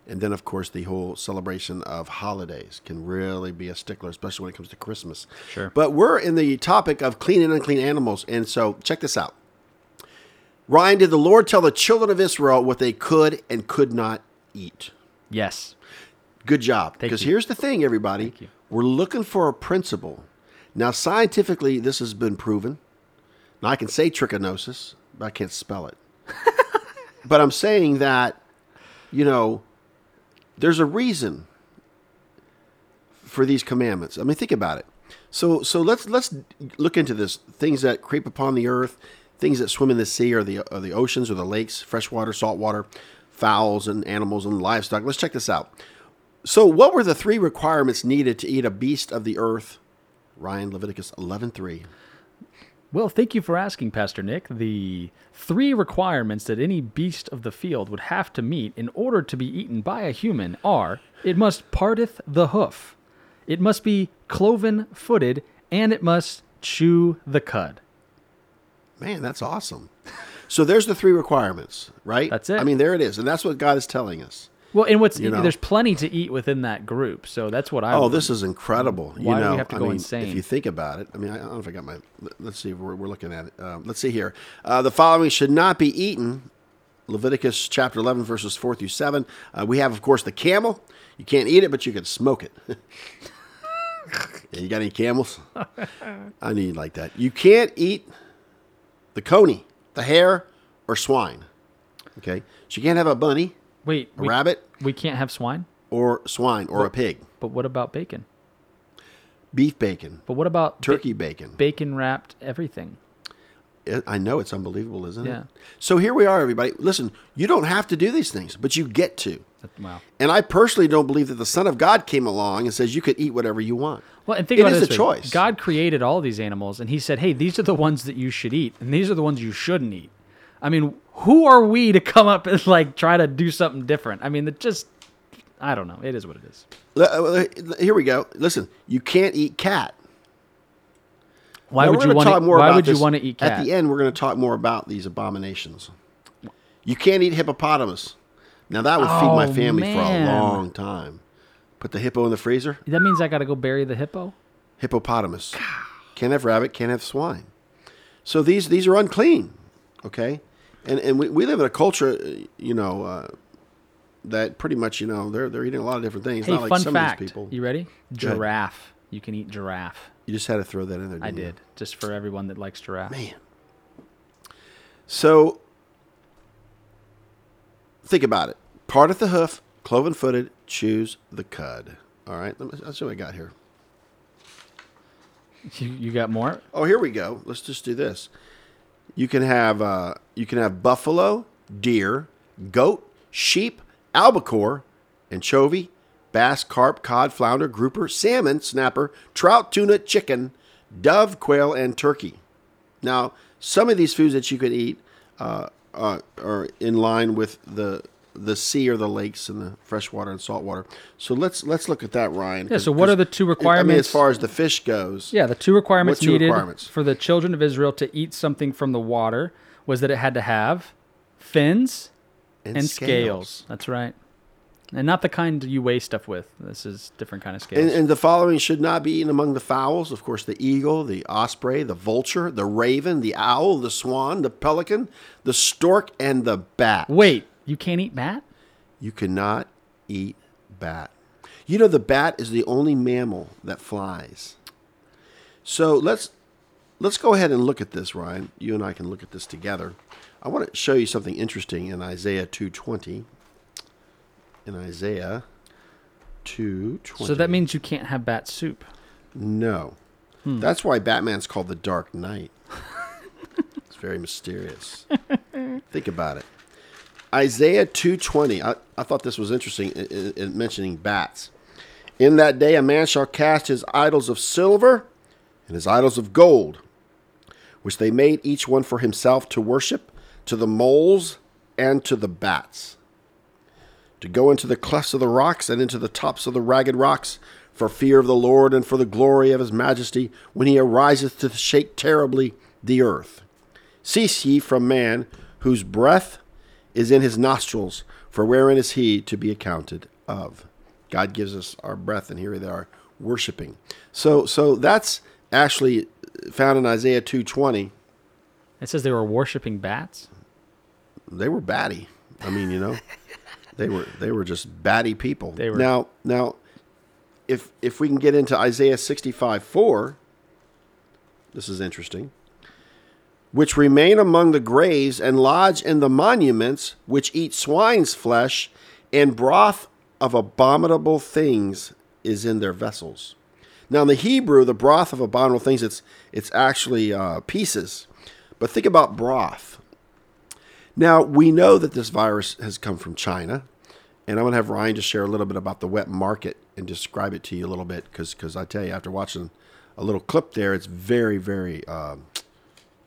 And then, of course, the whole celebration of holidays can really be a stickler, especially when it comes to Christmas. Sure. But we're in the topic of clean and unclean animals. And so check this out. Ryan, did the Lord tell the children of Israel what they could and could not eat? Yes. Good job. Because here's the thing, everybody. Thank you. We're looking for a principle. Now, scientifically, this has been proven. Now, I can say trichinosis, but I can't spell it. But I'm saying that you know, there's a reason for these commandments. I mean, think about it. So, so let's let's look into this. Things that creep upon the earth, things that swim in the sea or the or the oceans or the lakes, fresh water, salt water, fowls and animals and livestock. Let's check this out. So, what were the three requirements needed to eat a beast of the earth? Ryan, Leviticus eleven three. Well, thank you for asking, Pastor Nick. The three requirements that any beast of the field would have to meet in order to be eaten by a human are, it must parteth the hoof, it must be cloven-footed, and it must chew the cud. Man, that's awesome. So there's the three requirements, right? That's it. I mean, there it is, and that's what God is telling us. Well, and what's you know? There's plenty to eat within that group, so that's what I. Oh, would, this is incredible! Why you know, do we have to I go mean, insane? If you think about it, I mean, I don't know if I got my. Let's see, we're we're looking at it. Um, let's see here. Uh, the following should not be eaten. Leviticus chapter eleven, verses four through seven. Uh, we have, of course, the camel. You can't eat it, but you can smoke it. You got any camels? I need like that. You can't eat the coney, the hare, or swine. Okay, so you can't have a bunny. Wait, a we, rabbit? We can't have swine? Or swine, or but, a pig. But what about bacon? Beef bacon. But what about... Turkey ba- bacon. Bacon-wrapped everything. It, I know, it's unbelievable, isn't yeah. it? So here we are, everybody. Listen, you don't have to do these things, but you get to. Wow. And I personally don't believe that the Son of God came along and says you could eat whatever you want. Well, and think it about is this a way. choice. God created all these animals, and he said, hey, these are the ones that you should eat, and these are the ones you shouldn't eat. I mean, who are we to come up and like try to do something different? I mean, it just, I don't know. It is what it is. Here we go. Listen, you can't eat cat. Why now, would you want to Why would you want to eat cat? At the end, we're going to talk more about these abominations. You can't eat hippopotamus. Now, that would oh, feed my family man. for a long time. Put the hippo in the freezer. That means I got to go bury the hippo? Hippopotamus. God. Can't have rabbit, can't have swine. So these these are unclean, okay? And and we, we live in a culture, you know, uh, that pretty much, you know, they're they're eating a lot of different things. Hey, not fun like some fact. Of these people. You ready? Giraffe. You can eat giraffe. You just had to throw that in there, didn't I did, you? Just for everyone that likes giraffe. Man. So, think about it. Parteth the hoof, cloven-footed, chews the cud. All right? Let me, let's see what I got here. You, you got more? Oh, here we go. Let's just do this. You can have uh, you can have buffalo, deer, goat, sheep, albacore, anchovy, bass, carp, cod, flounder, grouper, salmon, snapper, trout, tuna, chicken, dove, quail, and turkey. Now, some of these foods that you could eat uh, uh, are in line with the the sea or the lakes and the freshwater and saltwater. So let's let's look at that, Ryan. Yeah. So what are the two requirements? I mean, as far as the fish goes. Yeah, the two requirements two needed requirements? for the children of Israel to eat something from the water was that it had to have fins and, and scales. scales. That's right, and not the kind you weigh stuff with. This is different kind of scales. And, and the following should not be eaten among the fowls. Of course, the eagle, the osprey, the vulture, the raven, the owl, the swan, the pelican, the stork, and the bat. Wait. You can't eat bat? You cannot eat bat. You know, the bat is the only mammal that flies. So let's let's go ahead and look at this, Ryan. You and I can look at this together. I want to show you something interesting in Isaiah two twenty. In Isaiah two twenty. So that means you can't have bat soup. No. Hmm. That's why Batman's called the Dark Knight. It's very mysterious. Think about it. Isaiah two twenty, I, I thought this was interesting in, in mentioning bats. In that day, a man shall cast his idols of silver and his idols of gold, which they made each one for himself to worship, to the moles and to the bats, to go into the clefts of the rocks and into the tops of the ragged rocks, for fear of the Lord and for the glory of his majesty, when he ariseth to shake terribly the earth. Cease ye from man, whose breath is in his nostrils, for wherein is he to be accounted of? God gives us our breath, and here they are worshiping. So, so that's actually found in Isaiah two twenty. It says they were worshiping bats. They were batty. I mean, you know, they were they were just batty people. They were. Now, now, if if we can get into Isaiah sixty-five four, this is interesting. Which remain among the graves and lodge in the monuments, which eat swine's flesh and broth of abominable things is in their vessels. Now, in the Hebrew, the broth of abominable things, it's it's actually uh, pieces. But think about broth. Now, we know that this virus has come from China. And I'm going to have Ryan just share a little bit about the wet market and describe it to you a little bit. Because because I tell you, after watching a little clip there, it's very, very, um,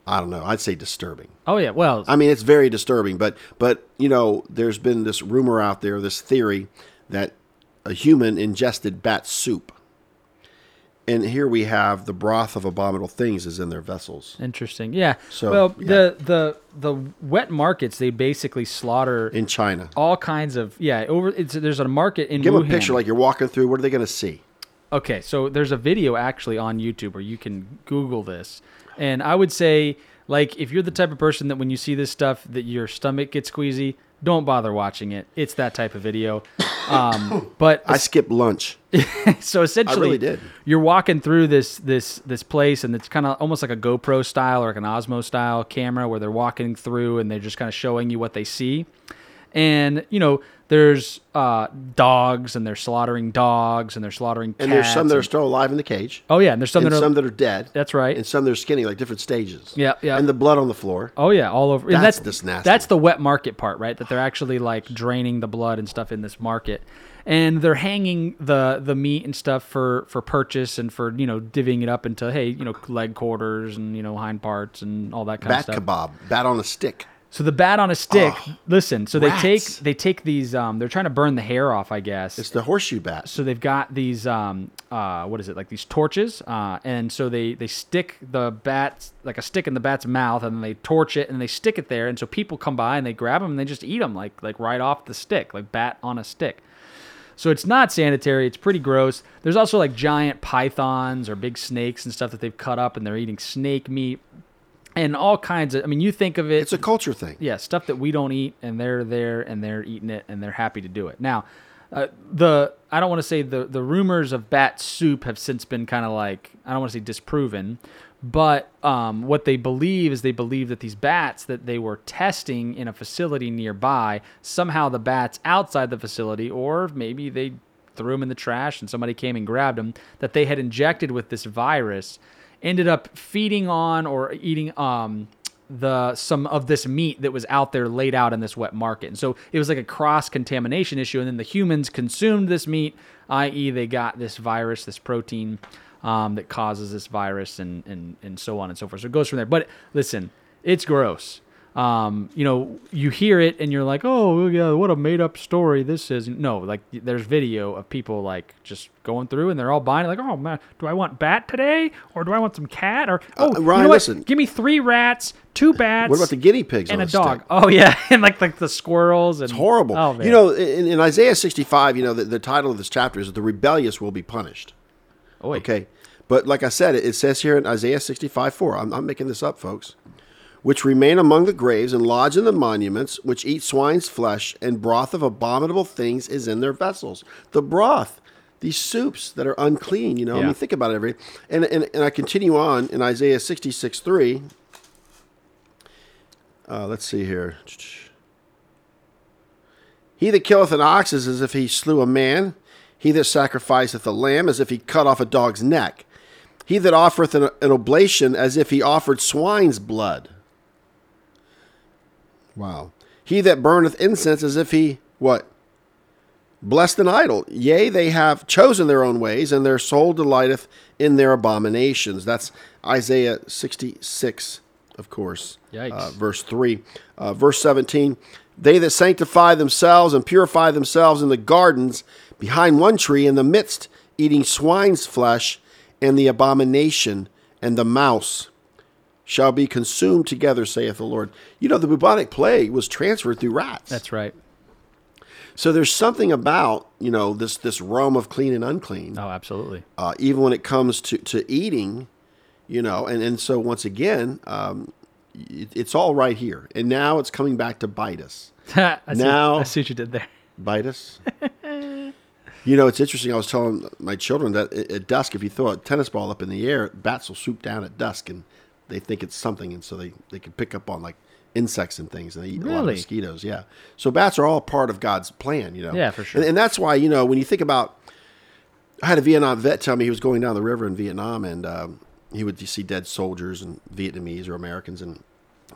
I don't know, I'd say disturbing. Oh, yeah. Well, I mean, it's very disturbing. But, but you know, there's been this rumor out there, this theory that a human ingested bat soup. And here we have the broth of abominable things is in their vessels. Interesting. Yeah. So, well, yeah. the the the wet markets, they basically slaughter in China all kinds of yeah. Over it's, there's a market in. Give Wuhan. Them a picture like you're walking through. What are they going to see? Okay, so there's a video actually on YouTube, or you can Google this, and I would say, like, if you're the type of person that when you see this stuff that your stomach gets squeezy, don't bother watching it. It's that type of video. Um, but I skipped lunch. So essentially, I really did. You're walking through this this this place, and it's kind of almost like a GoPro style or like an Osmo style camera where they're walking through and they're just kind of showing you what they see. And, you know, there's uh, dogs, and they're slaughtering dogs, and they're slaughtering cats. And there's some that are still alive in the cage. Oh, yeah. And there's some, and that, are, some that are dead. That's right. And some that are skinny, like different stages. Yeah, yeah. And the blood on the floor. Oh, yeah, all over. That's, and that's just nasty. That's the wet market part, right? That they're actually, like, draining the blood and stuff in this market. And they're hanging the, the meat and stuff for, for purchase and for, you know, divvying it up into, hey, you know, leg quarters and, you know, hind parts and all that kind bat of stuff. Bat kebab. Bat on a stick. So the bat on a stick, oh, listen, so rats. they take they take these, um, they're trying to burn the hair off, I guess. It's the horseshoe bat. So they've got these, um, uh, what is it, like these torches, uh, and so they, they stick the bat, like a stick in the bat's mouth, and then they torch it, and they stick it there, and so people come by, and they grab them, and they just eat them, like, like right off the stick, like bat on a stick. So it's not sanitary, it's pretty gross. There's also like giant pythons or big snakes and stuff that they've cut up, and they're eating snake meat. And all kinds of, I mean, you think of it. It's a culture thing. Yeah, stuff that we don't eat, and they're there, and they're eating it, and they're happy to do it. Now, uh, the I don't want to say the, the rumors of bat soup have since been kind of like, I don't want to say disproven, but um, what they believe is they believe that these bats that they were testing in a facility nearby, somehow the bats outside the facility, or maybe they threw them in the trash and somebody came and grabbed them, that they had injected with this virus, ended up feeding on or eating um, the some of this meat that was out there laid out in this wet market. And so it was like a cross-contamination issue, and then the humans consumed this meat, that is they got this virus, this protein um, that causes this virus, and, and, and so on and so forth. So it goes from there. But listen, it's gross. Um, you know, you hear it and you're like, oh, yeah, what a made up story this is. No, like there's video of people like just going through and they're all buying it. Like, oh man, do I want bat today? Or do I want some cat? Or, oh, uh, Ryan, you know, listen, give me three rats, two bats. What about the guinea pigs? And on a dog. Stick? Oh yeah. And like, like the squirrels. And, it's horrible. Oh, you know, in, in Isaiah sixty-five, you know, the, the title of this chapter is the rebellious will be punished. Oy. Okay. But like I said, it, it says here in Isaiah sixty-five four, I'm, I'm making this up, folks. Which remain among the graves and lodge in the monuments, which eat swine's flesh, and broth of abominable things is in their vessels. The broth, these soups that are unclean, you know, yeah. I mean, think about it. Every, and, and, and I continue on in Isaiah sixty-six three. Uh, let's see here. He that killeth an ox is as if he slew a man. He that sacrificeth a lamb as if he cut off a dog's neck. He that offereth an, an oblation as if he offered swine's blood. Wow. He that burneth incense as if he, what? Blessed an idol. Yea, they have chosen their own ways, and their soul delighteth in their abominations. That's Isaiah sixty-six, of course. Yikes. Uh, verse three. Uh, verse seventeen. They that sanctify themselves and purify themselves in the gardens behind one tree in the midst, eating swine's flesh and the abomination and the mouse shall be consumed together, saith the Lord. You know, the bubonic plague was transferred through rats. That's right. So there's something about, you know, this this realm of clean and unclean. Oh, absolutely. Uh, even when it comes to, to eating, you know, and, and so once again, um, it, it's all right here. And now it's coming back to bite us. I, now, see, I see what you did there. Bite us. You know, it's interesting. I was telling my children that at dusk, if you throw a tennis ball up in the air, bats will swoop down at dusk and they think it's something, and so they, they can pick up on like insects and things, and they eat really? a lot of mosquitoes. Yeah. So bats are all part of God's plan, you know. Yeah, for sure. And, and that's why, you know, when you think about, I had a Vietnam vet tell me he was going down the river in Vietnam, and um, he would see dead soldiers and Vietnamese or Americans, and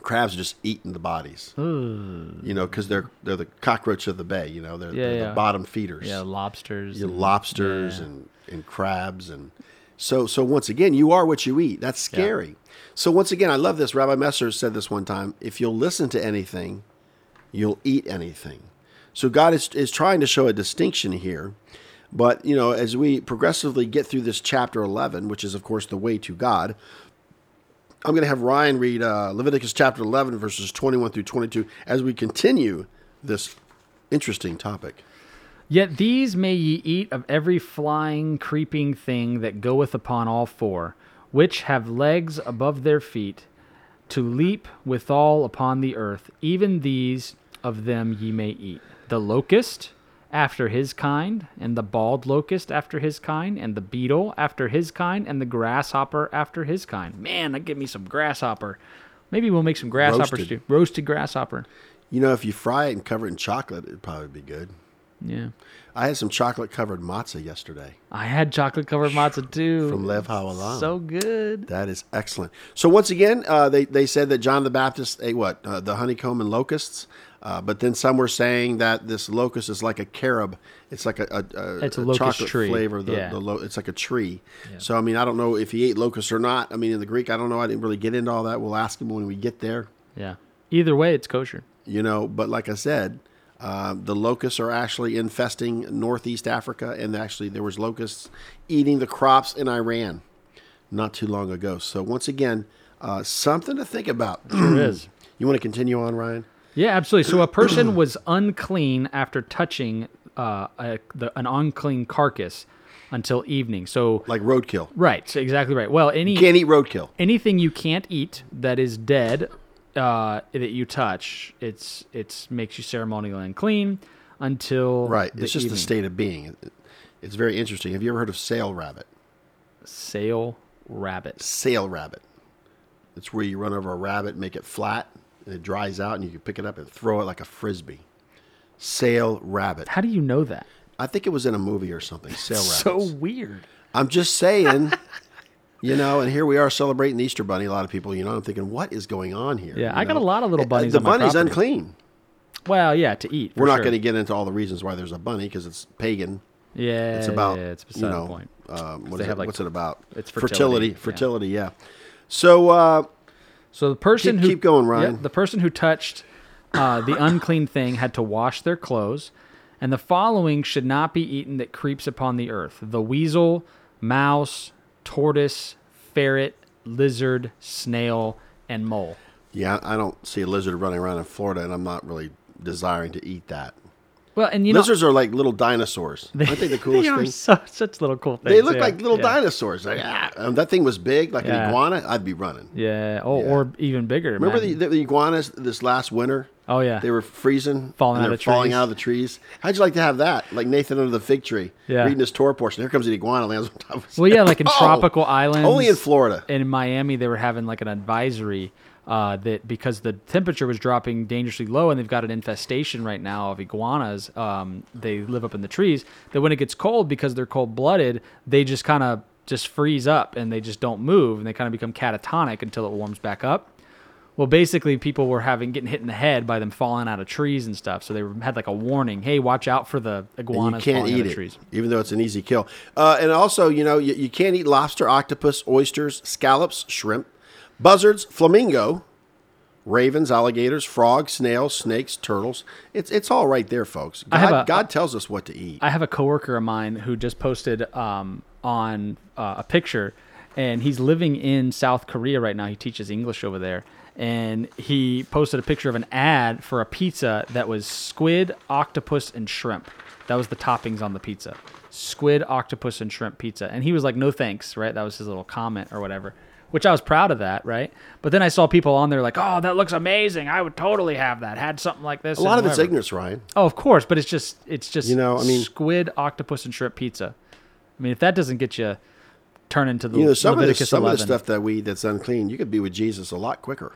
crabs are just eating the bodies. Ooh. You know, because they're they're the cockroach of the bay. You know, they're, yeah, they're yeah. the bottom feeders. Yeah, lobsters. Yeah, and, lobsters yeah. and and crabs and. So so once again, you are what you eat. That's scary. Yeah. So once again, I love this. Rabbi Messer said this one time, if you'll listen to anything, you'll eat anything. So God is, is trying to show a distinction here. But, you know, as we progressively get through this chapter eleven, which is, of course, the way to God, I'm going to have Ryan read uh, Leviticus chapter eleven, verses twenty-one through twenty-two, as we continue this interesting topic. Yet these may ye eat of every flying, creeping thing that goeth upon all four, which have legs above their feet, to leap withal upon the earth. Even these of them ye may eat. The locust after his kind, and the bald locust after his kind, and the beetle after his kind, and the grasshopper after his kind. Man, that'd give me some grasshopper. Maybe we'll make some grasshopper stew. Roasted grasshopper. You know, if you fry it and cover it in chocolate, it'd probably be good. Yeah, I had some chocolate covered matzah yesterday. I had chocolate covered matzah too from Lev Ha'olam. So good. That is excellent. So once again, uh, they they said that John the Baptist ate what uh, the honeycomb and locusts, uh, but then some were saying that this locust is like a carob. It's like a, a, a, it's a, a chocolate tree. flavor. The, yeah. the lo- it's like a tree. Yeah. So I mean, I don't know if he ate locusts or not. I mean, in the Greek, I don't know. I didn't really get into all that. We'll ask him when we get there. Yeah. Either way, it's kosher. You know, but like I said. Uh, the locusts are actually infesting Northeast Africa, and actually there was locusts eating the crops in Iran not too long ago. So once again, uh, something to think about. It sure is. You want to continue on, Ryan? Yeah, absolutely. So a person was unclean after touching uh, a, the, an unclean carcass until evening. So like roadkill. Right. So exactly right. Well, any you can't eat roadkill. Anything you can't eat that is dead. Uh, that you touch, it's it's makes you ceremonially unclean until right. It's just the state of being. It's very interesting. Have you ever heard of sale rabbit? Sale rabbit. Sale rabbit. It's where you run over a rabbit, make it flat, and it dries out, and you can pick it up and throw it like a frisbee. Sale rabbit. How do you know that? I think it was in a movie or something. Sale rabbit. So weird. I'm just saying. You know, and here we are celebrating the Easter Bunny. A lot of people, you know, I'm thinking, what is going on here? Yeah, you I know? got a lot of little bunnies. The on bunny's my unclean. Well, yeah, to eat. We're not sure. going to get into all the reasons why there's a bunny because it's pagan. Yeah, it's about yeah, it's beside you know, the point. Um, what is it, like, what's it about? It's fertility. Fertility, fertility yeah. yeah. So, uh, so the person keep, who keep going, Ryan. Yeah, the person who touched uh, the unclean thing had to wash their clothes, and the following should not be eaten that creeps upon the earth: the weasel, mouse, tortoise, ferret, lizard, snail, and mole. Yeah, I don't see a lizard running around in Florida, and I'm not really desiring to eat that. Well, and you lizards know, are like little dinosaurs. They, Aren't they the coolest they are thing? So, such little cool things. They look yeah. like little yeah. dinosaurs. Like, ah, um, that thing was big, like yeah. an iguana. I'd be running. Yeah. Oh, yeah. Or even bigger. Remember the, the, the iguanas this last winter? Oh yeah. They were freezing, falling out of trees. Falling out of the trees. How'd you like to have that? Like Nathan under the fig tree, yeah. reading his Torah portion. Here comes the iguana lands on top of his Well, yeah, like in oh, tropical islands. Only in Florida. And in Miami, they were having like an advisory. Uh, that because the temperature was dropping dangerously low and they've got an infestation right now of iguanas, um, they live up in the trees, that when it gets cold, because they're cold-blooded, they just kind of just freeze up and they just don't move and they kind of become catatonic until it warms back up. Well, basically, people were having getting hit in the head by them falling out of trees and stuff, so they were, had like a warning, hey, watch out for the iguanas falling out of trees. You can't eat it, even though it's an easy kill. Uh, and also, you know, you, you can't eat lobster, octopus, oysters, scallops, shrimp, buzzards, flamingo, ravens, alligators, frogs, snails, snakes, turtles. It's it's all right there, folks. God, a, God tells us what to eat. I have a coworker of mine who just posted um, on uh, a picture, and he's living in South Korea right now. He teaches English over there. And he posted a picture of an ad for a pizza that was squid, octopus, and shrimp. That was the toppings on the pizza. Squid, octopus, and shrimp pizza. And he was like, no thanks, right? That was his little comment or whatever. Which I was proud of that, right? But then I saw people on there like, oh, that looks amazing. I would totally have that. Had something like this. A lot of whatever. It's ignorance, Ryan. Oh, of course. But it's just, it's just you know, I mean, squid, octopus, and shrimp pizza. I mean, if that doesn't get you turned into the you know, some Leviticus of the, some eleven. Of the stuff that we eat that's unclean, you could be with Jesus a lot quicker.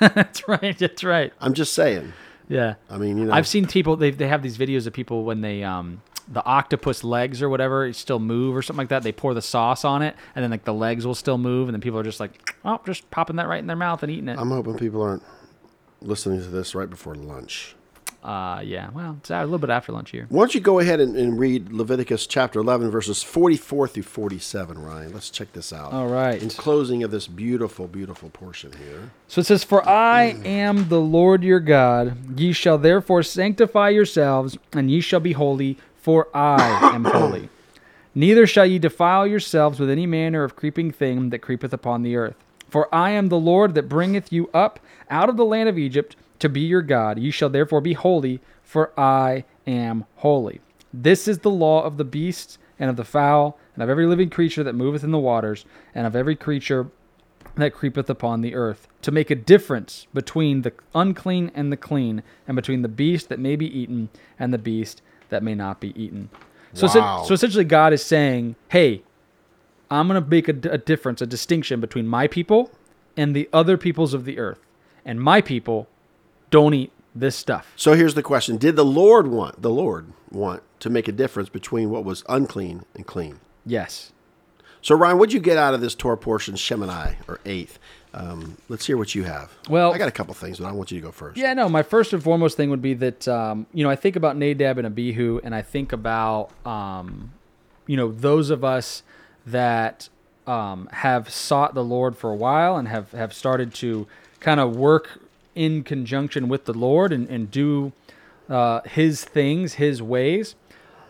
That's right. That's right. I'm just saying. Yeah. I mean, you know. I've seen people, they they have these videos of people when they, um, the octopus legs or whatever, still move or something like that. They pour the sauce on it, and then like the legs will still move, and then people are just like, oh, just popping that right in their mouth and eating it. I'm hoping people aren't listening to this right before lunch. Uh, yeah, well, it's a little bit after lunch here. Why don't you go ahead and, and read Leviticus chapter eleven, verses forty-four through forty-seven, Ryan. Let's check this out. All right. In closing of this beautiful, beautiful portion here. So it says, "For I am the Lord your God. Ye shall therefore sanctify yourselves, and ye shall be holy, for I am holy. Neither shall ye defile yourselves with any manner of creeping thing that creepeth upon the earth. For I am the Lord that bringeth you up out of the land of Egypt, to be your God. Ye shall therefore be holy, for I am holy. This is the law of the beasts, and of the fowl, and of every living creature that moveth in the waters, and of every creature that creepeth upon the earth, to make a difference between the unclean and the clean, and between the beast that may be eaten, and the beast that may not be eaten." So, wow. so, so essentially God is saying, hey, I'm going to make a, a difference, a distinction between my people and the other peoples of the earth. And my people don't eat this stuff. So here's the question. Did the Lord want, the Lord want to make a difference between what was unclean and clean? Yes. So Ryan, what'd you get out of this Torah portion, Shemini, or eighth? Um, let's hear what you have. Well, I got a couple things, but I want you to go first. Yeah, no, my first and foremost thing would be that, um, you know, I think about Nadab and Abihu, and I think about, um, you know, those of us that um, have sought the Lord for a while and have, have started to kind of work in conjunction with the Lord and, and do uh, his things, his ways.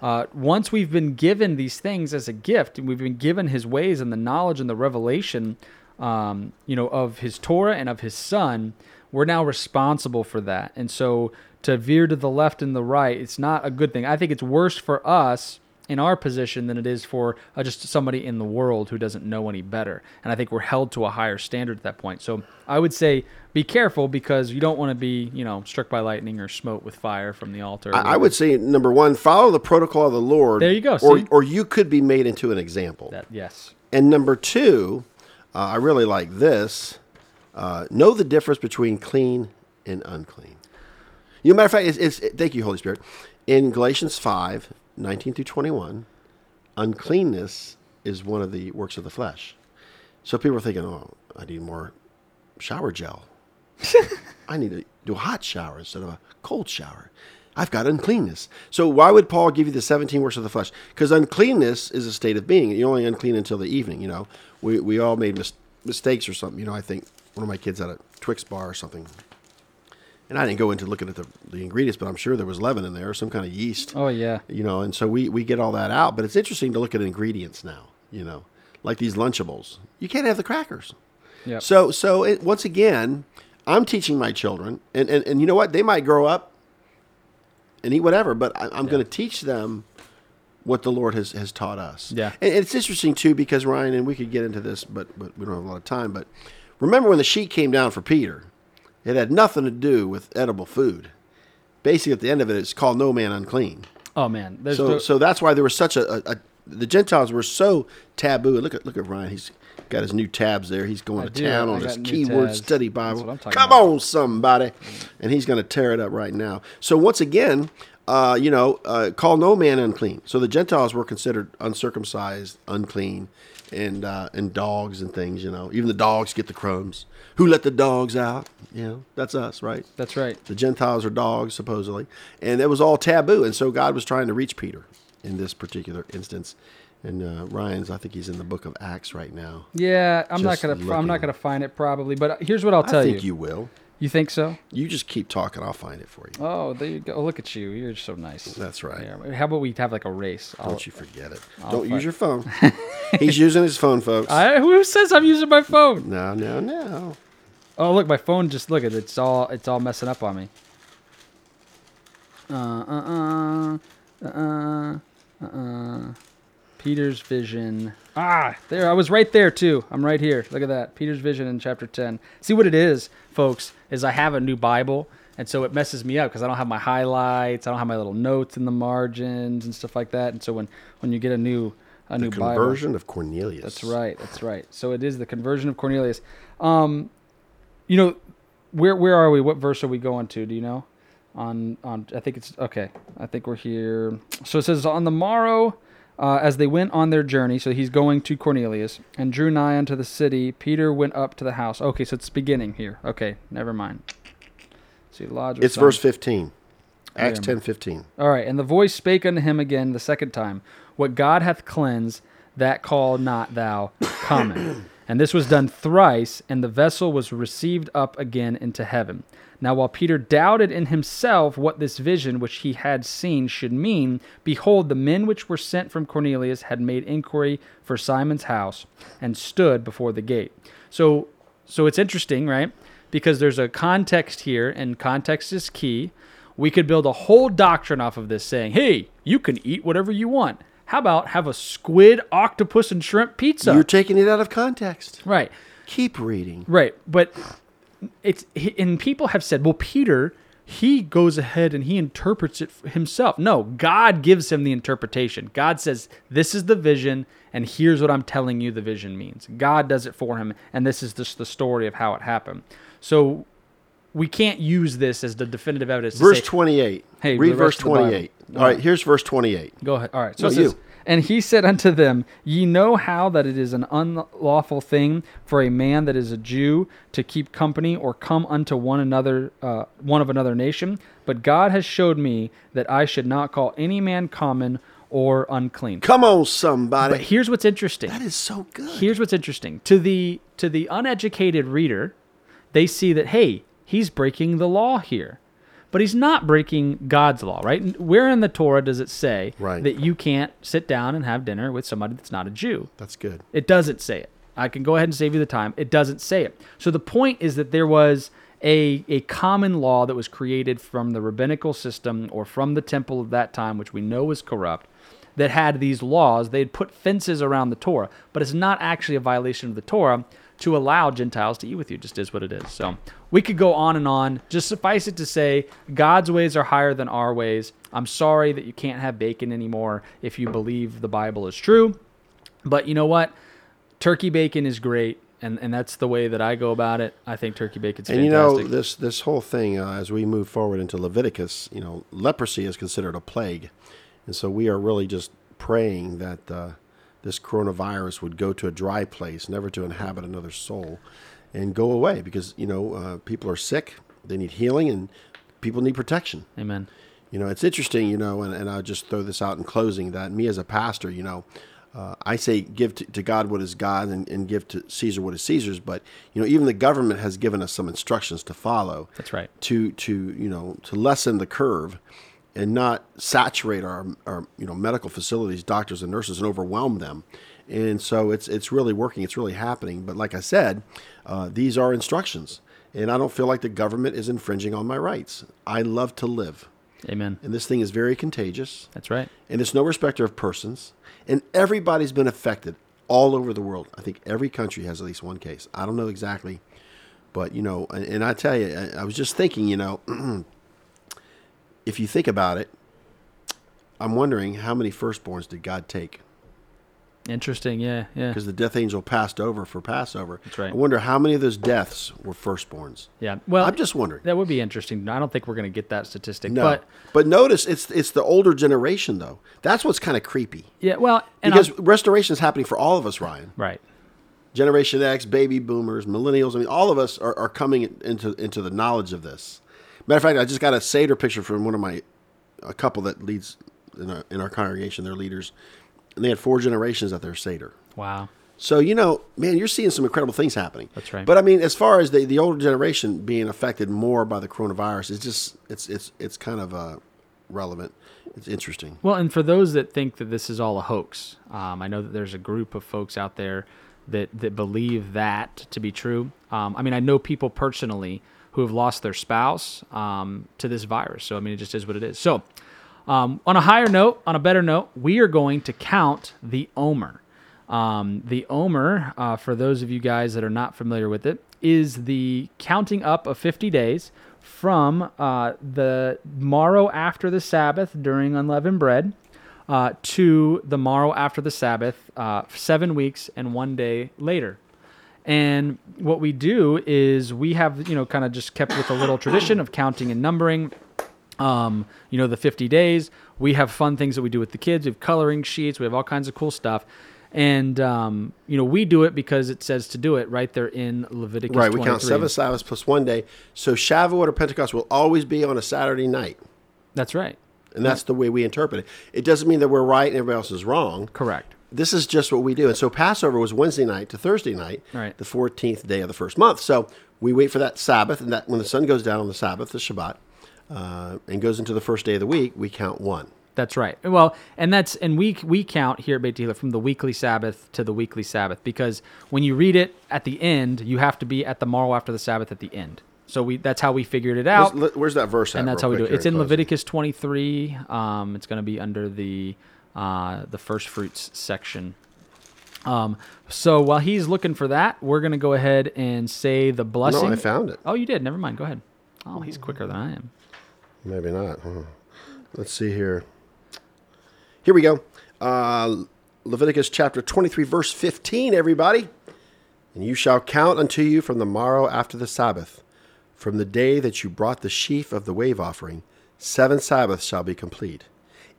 Uh, once we've been given these things as a gift, and we've been given his ways and the knowledge and the revelation, um, you know, of his Torah and of his son, we're now responsible for that. And so to veer to the left and the right, it's not a good thing. I think it's worse for us in our position than it is for uh, just somebody in the world who doesn't know any better. And I think we're held to a higher standard at that point. So I would say be careful, because you don't want to be, you know, struck by lightning or smote with fire from the altar. I, I would say, number one, follow the protocol of the Lord. There you go. Or, or you could be made into an example. That, yes. And number two, uh, I really like this, uh, know the difference between clean and unclean. You know, matter of fact, it's, it's, it, thank you, Holy Spirit. In Galatians five, nineteen through twenty-one, uncleanness is one of the works of the flesh. So people are thinking, oh, I need more shower gel. I need to do a hot shower instead of a cold shower. I've got uncleanness. So why would Paul give you the seventeen works of the flesh? Because uncleanness is a state of being. You're only unclean until the evening, you know. We we all made mis- mistakes or something. You know, I think one of my kids had a Twix bar or something. And I didn't go into looking at the, the ingredients, but I'm sure there was leaven in there, some kind of yeast. Oh, yeah. You know, and so we, we get all that out. But it's interesting to look at ingredients now, you know, like these Lunchables. You can't have the crackers. Yep. So so it, once again, I'm teaching my children, and, and, and you know what? They might grow up and eat whatever, but I, I'm yeah. going to teach them what the Lord has, has taught us. Yeah. And it's interesting, too, because, Ryan, and we could get into this, but but we don't have a lot of time. But remember when the sheet came down for Peter? It had nothing to do with edible food. Basically, at the end of it, it's called no man unclean. Oh, man. There's so, no... so that's why there was such a, a, a... The Gentiles were so taboo. Look at look at Ryan. He's got his new tabs there. He's going I to do. town I on his keyword tabs. Study Bible. That's what I'm talking Come about. on, somebody. And he's going to tear it up right now. So once again, uh, you know, uh, call no man unclean. So the Gentiles were considered uncircumcised, unclean, and uh, and dogs and things, you know. Even the dogs get the crumbs. Who let the dogs out? You know, that's us, right? That's right. The Gentiles are dogs, supposedly. And it was all taboo. And so God was trying to reach Peter in this particular instance. And uh, Ryan's, I think he's in the book of Acts right now. Yeah, I'm not going to I'm not going to find it probably, but here's what I'll tell you. I think you. you will. You think so? You just keep talking. I'll find it for you. Oh, there you go. Look at you. You're so nice. That's right. Yeah. How about we have like a race? I'll, Don't you forget it. I'll Don't fight. use your phone. He's using his phone, folks. I, who says I'm using my phone? No, no, no. Oh, look, my phone just, look, it's all it's all messing up on me. Uh-uh, uh-uh, uh-uh. Peter's vision. Ah, there. I was right there, too. I'm right here. Look at that. Peter's vision in chapter ten. See what it is, folks, is I have a new Bible, and so it messes me up because I don't have my highlights. I don't have my little notes in the margins and stuff like that. And so when, when you get a new a the new Bible. The conversion of Cornelius. That's right. That's right. So it is the conversion of Cornelius. Um, you know, where where are we? What verse are we going to? Do you know? On on I think it's okay. I think we're here. So it says, on the morrow, uh, as they went on their journey, so he's going to Cornelius, and drew nigh unto the city, Peter went up to the house. Okay, so it's beginning here. Okay, never mind. Let's see, lodge. It's verse fifteen. Acts ten fifteen. All right, and the voice spake unto him again the second time, what God hath cleansed, that call not thou common. And this was done thrice, and the vessel was received up again into heaven. Now while Peter doubted in himself what this vision which he had seen should mean, behold, the men which were sent from Cornelius had made inquiry for Simon's house, and stood before the gate. So, so it's interesting, right? Because there's a context here, and context is key. We could build a whole doctrine off of this saying, hey, you can eat whatever you want. How about have a squid, octopus, and shrimp pizza? You're taking it out of context. Right. Keep reading. Right. But it's, and people have said, well, Peter, he goes ahead and he interprets it himself. No, God gives him the interpretation. God says, this is the vision, and here's what I'm telling you the vision means. God does it for him, and this is just the story of how it happened. So we can't use this as the definitive evidence. Verse to say, twenty-eight. Hey, read verse twenty-eight. All right, here's verse twenty-eight. Go ahead. All right. So it says, and he said unto them, ye know how that it is an unlawful thing for a man that is a Jew to keep company or come unto one another, uh, one of another nation. But God has showed me that I should not call any man common or unclean. Come on, somebody. But here's what's interesting. That is so good. Here's what's interesting. To the to the uneducated reader, they see that, hey, he's breaking the law here, but he's not breaking God's law, right? Where in the Torah does it say right. that you can't sit down and have dinner with somebody that's not a Jew? That's good. It doesn't say it. I can go ahead and save you the time. It doesn't say it. So the point is that there was a, a common law that was created from the rabbinical system or from the temple of that time, which we know was corrupt, that had these laws. They'd put fences around the Torah, but it's not actually a violation of the Torah to allow Gentiles to eat with you. Just is what it is. So we could go on and on. Just suffice it to say, God's ways are higher than our ways. I'm sorry that you can't have bacon anymore if you believe the Bible is true. But you know what? Turkey bacon is great, and, and that's the way that I go about it. I think turkey bacon's fantastic. And you know, this, this whole thing, uh, as we move forward into Leviticus, you know, leprosy is considered a plague. And so we are really just praying that... Uh, this coronavirus would go to a dry place, never to inhabit another soul, and go away because, you know, uh, people are sick, they need healing, and people need protection. Amen. You know, it's interesting, you know, and, and I'll just throw this out in closing, that me as a pastor, you know, uh, I say give to, to God what is God and, and give to Caesar what is Caesar's, but, you know, even the government has given us some instructions to follow. That's right. To, to you know, to lessen the curve and not saturate our, our, you know, medical facilities, doctors and nurses, and overwhelm them. And so it's it's really working. It's really happening. But like I said, uh, these are instructions, and I don't feel like the government is infringing on my rights. I love to live. Amen. And this thing is very contagious. That's right. And it's no respecter of persons, and everybody's been affected all over the world. I think every country has at least one case. I don't know exactly, but, you know, and, and I tell you, I, I was just thinking, you know, if you think about it, I'm wondering how many firstborns did God take? Interesting, yeah, yeah. Because the death angel passed over for Passover. That's right. I wonder how many of those deaths were firstborns. Yeah, well, I'm just wondering. That would be interesting. I don't think we're going to get that statistic. No, but, but notice it's it's the older generation though. That's what's kind of creepy. Yeah, well, and because I'll... restoration is happening for all of us, Ryan. Right. Generation X, baby boomers, millennials. I mean, all of us are, are coming into into the knowledge of this. Matter of fact, I just got a Seder picture from one of my, a couple that leads in our, in our congregation, their leaders, and they had four generations at their Seder. Wow. So, you know, man, you're seeing some incredible things happening. That's right. But I mean, as far as the, the older generation being affected more by the coronavirus, it's just, it's, it's, it's kind of uh, relevant. It's interesting. Well, and for those that think that this is all a hoax, um, I know that there's a group of folks out there that, that believe that to be true. Um, I mean, I know people personally who have lost their spouse um, to this virus. So, I mean, it just is what it is. So, um, on a higher note, on a better note, we are going to count the Omer. Um, the Omer, uh, for those of you guys that are not familiar with it, is the counting up of fifty days from uh, the morrow after the Sabbath during Unleavened Bread uh, to the morrow after the Sabbath, uh, seven weeks and one day later. And what we do is we have, you know, kind of just kept with a little tradition of counting and numbering, um, you know, the fifty days. We have fun things that we do with the kids. We have coloring sheets. We have all kinds of cool stuff. And, um, you know, we do it because it says to do it right there in Leviticus right, twenty-three. Right, we count seven Sabbaths plus one day. So Shavuot or Pentecost will always be on a Saturday night. That's right. And that's yeah. the way we interpret it. It doesn't mean that we're right and everybody else is wrong. Correct. This is just what we do. And so Passover was Wednesday night to Thursday night, right. the fourteenth day of the first month. So we wait for that Sabbath, and that when the sun goes down on the Sabbath, the Shabbat, uh, and goes into the first day of the week, we count one. That's right. Well, and that's and we we count here at Beit Tehillah from the weekly Sabbath to the weekly Sabbath, because when you read it at the end, you have to be at the morrow after the Sabbath at the end. So we that's how we figured it out. Where's, where's that verse at? And that's how we do it. It's in Leviticus twenty-three. Um, it's going to be under the uh, the first fruits section. Um, so while he's looking for that, we're going to go ahead and say the blessing. No, I found it. Oh, you did. Never mind. Go ahead. Oh, he's quicker than I am. Maybe not. Huh? Let's see here. Here we go. Uh, Leviticus chapter twenty-three, verse fifteen, everybody. And you shall count unto you from the morrow after the Sabbath, from the day that you brought the sheaf of the wave offering, seven Sabbaths shall be complete.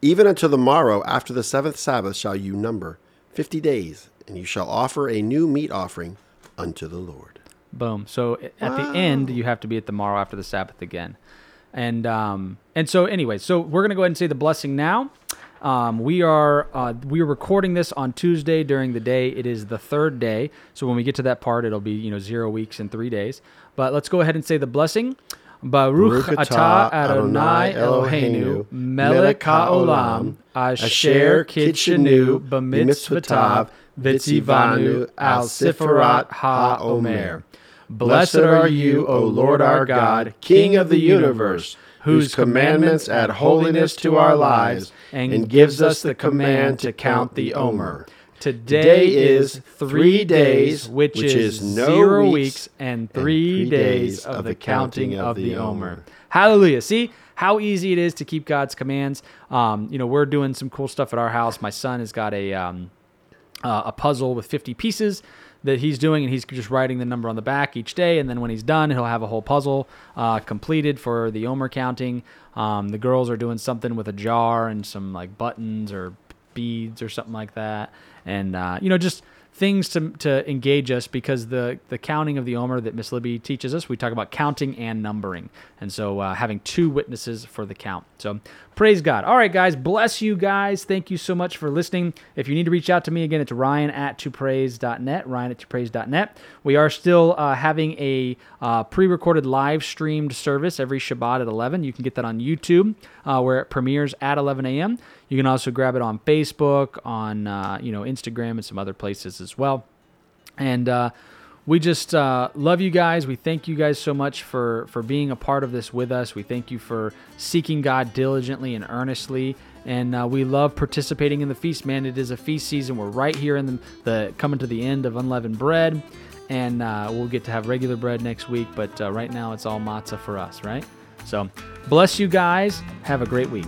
Even until the morrow after the seventh Sabbath shall you number fifty days, and you shall offer a new meat offering unto the Lord. Boom. So at wow. the end, you have to be at the morrow after the Sabbath again. And um, and so anyway, so we're going to go ahead and say the blessing now. Um, we are uh, we are recording this on Tuesday during the day. It is the third day. So when we get to that part, it'll be, you know, zero weeks and three days. But let's go ahead and say the blessing. Baruch atah Adonai Eloheinu melech haolam asher kitshenu b'mitzvotav v'tzivanu al sifarat haomer. Blessed are you, O Lord our God, King of the universe, whose commandments add holiness to our lives and gives us the command to count the Omer. Today is three days, which is zero weeks, and three days of the counting of the Omer. Hallelujah. See how easy it is to keep God's commands. Um, you know, we're doing some cool stuff at our house. My son has got a um, uh, a puzzle with fifty pieces that he's doing, and he's just writing the number on the back each day, and then when he's done, he'll have a whole puzzle uh, completed for the Omer counting. Um, the girls are doing something with a jar and some like buttons or beads or something like that, and uh, you know, just things to to engage us, because the the counting of the Omer that Miss Libby teaches us, we talk about counting and numbering, and so uh, having two witnesses for the count. So praise God. All right, guys, bless you guys. Thank you so much for listening. If you need to reach out to me again, it's Ryan at topraise dot net, Ryan at topraise dot net. We are still uh, having a uh, pre-recorded live streamed service every Shabbat at eleven. You can get that on YouTube, uh, where it premieres at eleven a.m. You can also grab it on Facebook, on uh, you know, Instagram, and some other places as well. And uh, we just uh, love you guys. We thank you guys so much for, for being a part of this with us. We thank you for seeking God diligently and earnestly. And uh, we love participating in the feast, man. It is a feast season. We're right here in the, the coming to the end of Unleavened Bread. And uh, we'll get to have regular bread next week. But uh, right now, it's all matzah for us, right? So bless you guys. Have a great week.